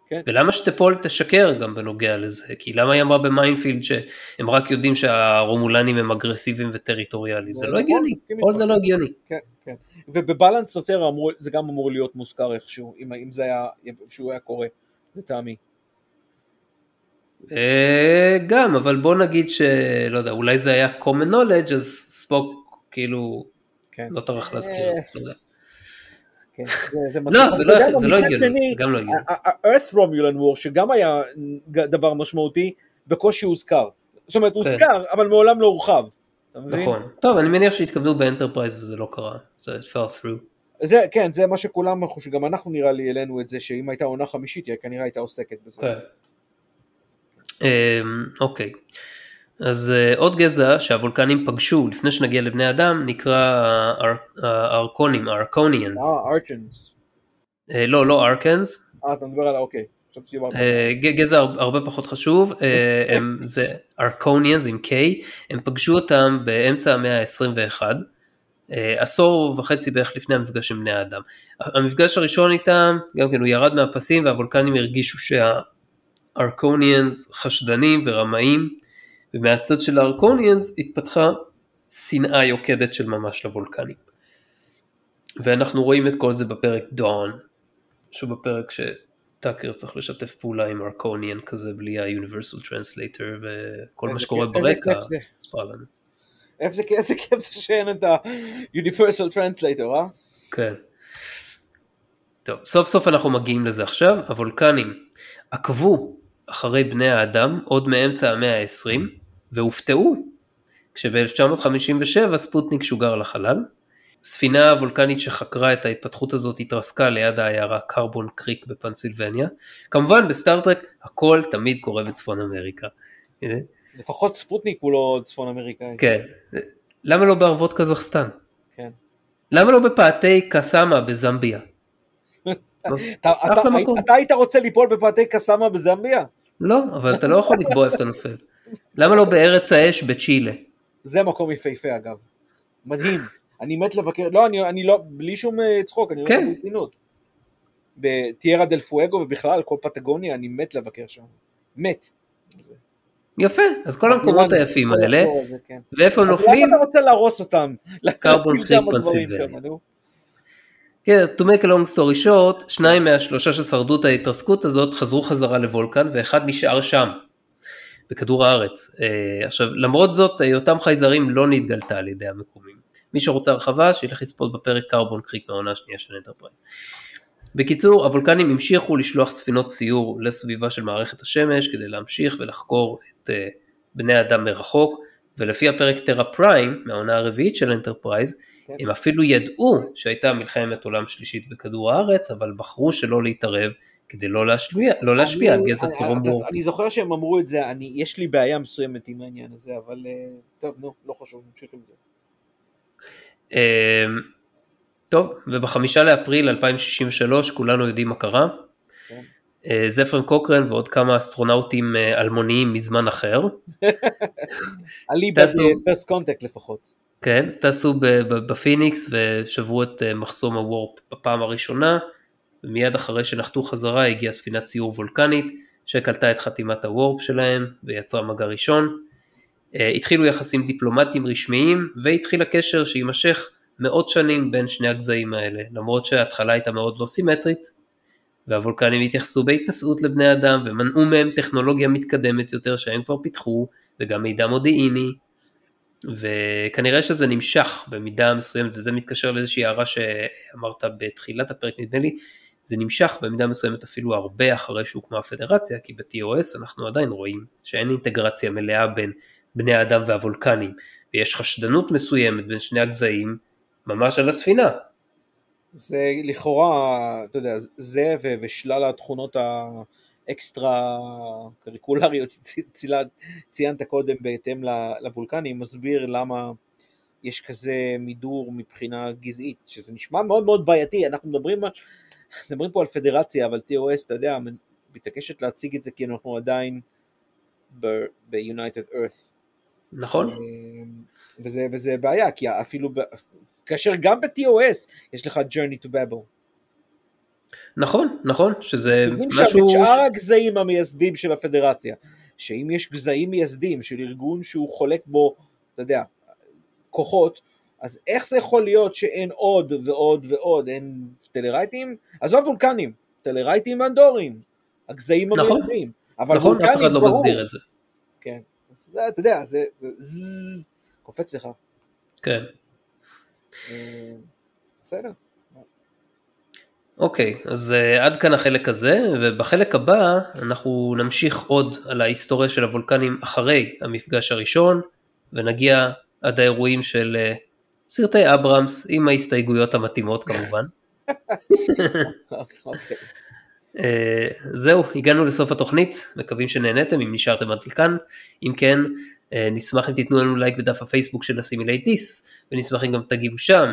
כן. ולמה שתפול תשקר גם בנוגע לזה? כי למה היא אמרה במיינפילד שהם רק יודעים שהרומולנים הם אגרסיביים וטריטוריאליים? זה לא הגיוני, כל זה לא הגיוני. כן, כן. ובבלנס סותר זה גם אמור להיות מוזכר איכשהו, אם זה היה קורה, לטעמי. גם, אבל בוא נגיד שלא יודע, אולי זה היה common knowledge, אז ספוק כאילו... לא תרח להזכיר את זה. לא, זה לא הגיוני, זה גם לא הגיוני. ה-Earth Romulan War, שגם היה דבר משמעותי, בקושי הוזכר. זאת אומרת, הוזכר, אבל מעולם לא הורחב. נכון. טוב, אני מניח שהתכוונו באנטרפרייז וזה לא קרה. זה fell through. כן, זה מה שכולם, שגם אנחנו נראה לי אלינו את זה, שאם הייתה עונה חמישית, כנראה הייתה עוסקת בזה. אוקיי. אז עוד גזע שהוולקנים פגשו לפני שנגיע לבני אדם נקרא ארקונים, ארקוניאנס. ארקנס. לא ארקנס. אתה מדבר על אוקיי. גזע הרבה פחות חשוב, זה ארקוניאנס עם K, הם פגשו אותם באמצע המאה ה-21, עשור וחצי בערך לפני המפגש עם בני האדם. המפגש הראשון איתם, גם כן הוא ירד מהפסים והוולקנים הרגישו שהארקוניאנס חשדנים ורמאים, ומהצד של הארקוניאנס התפתחה שנאה יוקדת של ממש לוולקנים. ואנחנו רואים את כל זה בפרק דון, שהוא בפרק שטאקר צריך לשתף פעולה עם ארקוניאן כזה בלי ה-Universal Translator וכל מה שקורה ברקע. איזה כיף זה שאין את ה-Universal Translator, אה? כן. טוב, סוף סוף אנחנו מגיעים לזה עכשיו, הוולקנים עקבו אחרי בני האדם, עוד מאמצע המאה ה-20, והופתעו, כשב-1957 ספוטניק שוגר לחלל, ספינה וולקנית שחקרה את ההתפתחות הזאת התרסקה ליד העיירה קרבון קריק בפנסילבניה, כמובן בסטארטרק הכל תמיד קורה בצפון אמריקה. לפחות ספוטניק הוא לא צפון אמריקה. כן, למה לא בערבות קזחסטן? כן. למה לא בפאתי קסאמה בזמביה? אתה היית רוצה ליפול בפאתי קסאמה בזמביה? לא, אבל אתה לא יכול לקבוע איפה אתה נופל. למה לא בארץ האש בצ'ילה? זה מקום יפהפה אגב, מדהים, אני מת לבקר, לא, אני לא, בלי שום צחוק, אני לא בלתינות, בטיירה דל פואגו ובכלל, כל פטגוניה, אני מת לבקר שם, מת. יפה, אז כל המקומות היפים האלה, ואיפה נופלים? אתה רוצה להרוס אותם, קרבון קריק פנסילבניה. To make a long story short, 2 מה-3 ששרדו את ההתרסקות הזאת חזרו חזרה לוולקן, ואחד נשאר שם, בכדור הארץ. עכשיו, למרות זאת, אותם חייזרים לא נתגלתה על ידי המקומים. מי שרוצה הרחבה, שילך לצפות בפרק קרבון קריק מהעונה השנייה של אנטרפרייז. בקיצור, הוולקנים המשיכו לשלוח ספינות סיור לסביבה של מערכת השמש, כדי להמשיך ולחקור את בני האדם מרחוק, ולפי הפרק טרה פריים, מהעונה הרביעית של אנטרפרייז, הם אפילו ידעו שהייתה מלחמת עולם שלישית בכדור הארץ, אבל בחרו שלא להתערב כדי לא להשפיע על גזע טרומבורג. אני זוכר שהם אמרו את זה, יש לי בעיה מסוימת עם העניין הזה, אבל טוב, לא חשוב, נמשיך עם זה. טוב, וב-5 לאפריל 2063 כולנו יודעים מה קרה. זפרן קוקרן ועוד כמה אסטרונאוטים אלמוניים מזמן אחר. עלי בפרס קונטקט לפחות. כן, טסו בפיניקס ושברו את מחסום הוורפ בפעם הראשונה, ומיד אחרי שנחתו חזרה הגיעה ספינת סיור וולקנית, שקלטה את חתימת הוורפ שלהם ויצרה מגע ראשון. התחילו יחסים דיפלומטיים רשמיים, והתחיל הקשר שימשך מאות שנים בין שני הגזעים האלה, למרות שההתחלה הייתה מאוד לא סימטרית, והוולקנים התייחסו בהתנשאות לבני אדם, ומנעו מהם טכנולוגיה מתקדמת יותר שהם כבר פיתחו, וגם מידע מודיעיני, וכנראה שזה נמשך במידה מסוימת, וזה מתקשר לאיזושהי הערה שאמרת בתחילת הפרק נדמה לי, זה נמשך במידה מסוימת אפילו הרבה אחרי שהוקמה הפדרציה, כי ב-TOS אנחנו עדיין רואים שאין אינטגרציה מלאה בין בני האדם והוולקנים, ויש חשדנות מסוימת בין שני הגזעים ממש על הספינה. זה לכאורה, אתה יודע, זה ושלל התכונות האקסטרה קריקולריות ציינת קודם בהתאם לבולקנים, מסביר למה יש כזה מידור מבחינה גזעית, שזה נשמע מאוד מאוד בעייתי. אנחנו מדברים פה על פדרציה, אבל TOS, אתה יודע, מתעקשת להציג את זה כי אנחנו עדיין ב-United Earth. נכון. וזה בעיה, כי אפילו כאשר גם ב-TOS יש לך Journey to Babel. נכון, נכון, שזה משהו... שאר הגזעים המייסדים של הפדרציה, שאם יש גזעים מייסדים של ארגון שהוא חולק בו, אתה יודע, כוחות, אז איך זה יכול להיות שאין עוד ועוד ועוד, אין טלרייטים? אז לא וולקנים, טלרייטים ואנדורים, הגזעים המייסדים. נכון, אף אחד לא מסביר את זה. כן, אתה יודע, זה קופץ לך. כן. בסדר. אוקיי, אז עד כאן החלק הזה, ובחלק הבא אנחנו נמשיך עוד על ההיסטוריה של הוולקנים אחרי המפגש הראשון, ונגיע עד האירועים של סרטי אברהמס, עם ההסתייגויות המתאימות כמובן. אוקיי. זהו, הגענו לסוף התוכנית, מקווים שנהנתם, אם נשארתם עד כאן, אם כן, נשמח אם תיתנו לנו לייק בדף הפייסבוק של Assimilatis, ונשמח אם גם תגיבו שם.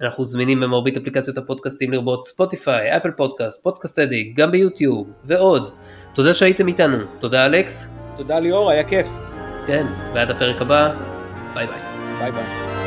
אנחנו זמינים במרבית אפליקציות הפודקאסטים לרבות ספוטיפיי, אפל פודקאסט, פודקאסט אדיק, גם ביוטיוב, ועוד. תודה שהייתם איתנו, תודה אלכס. תודה ליאור, היה כיף. כן, ועד הפרק הבא, ביי ביי. ביי ביי.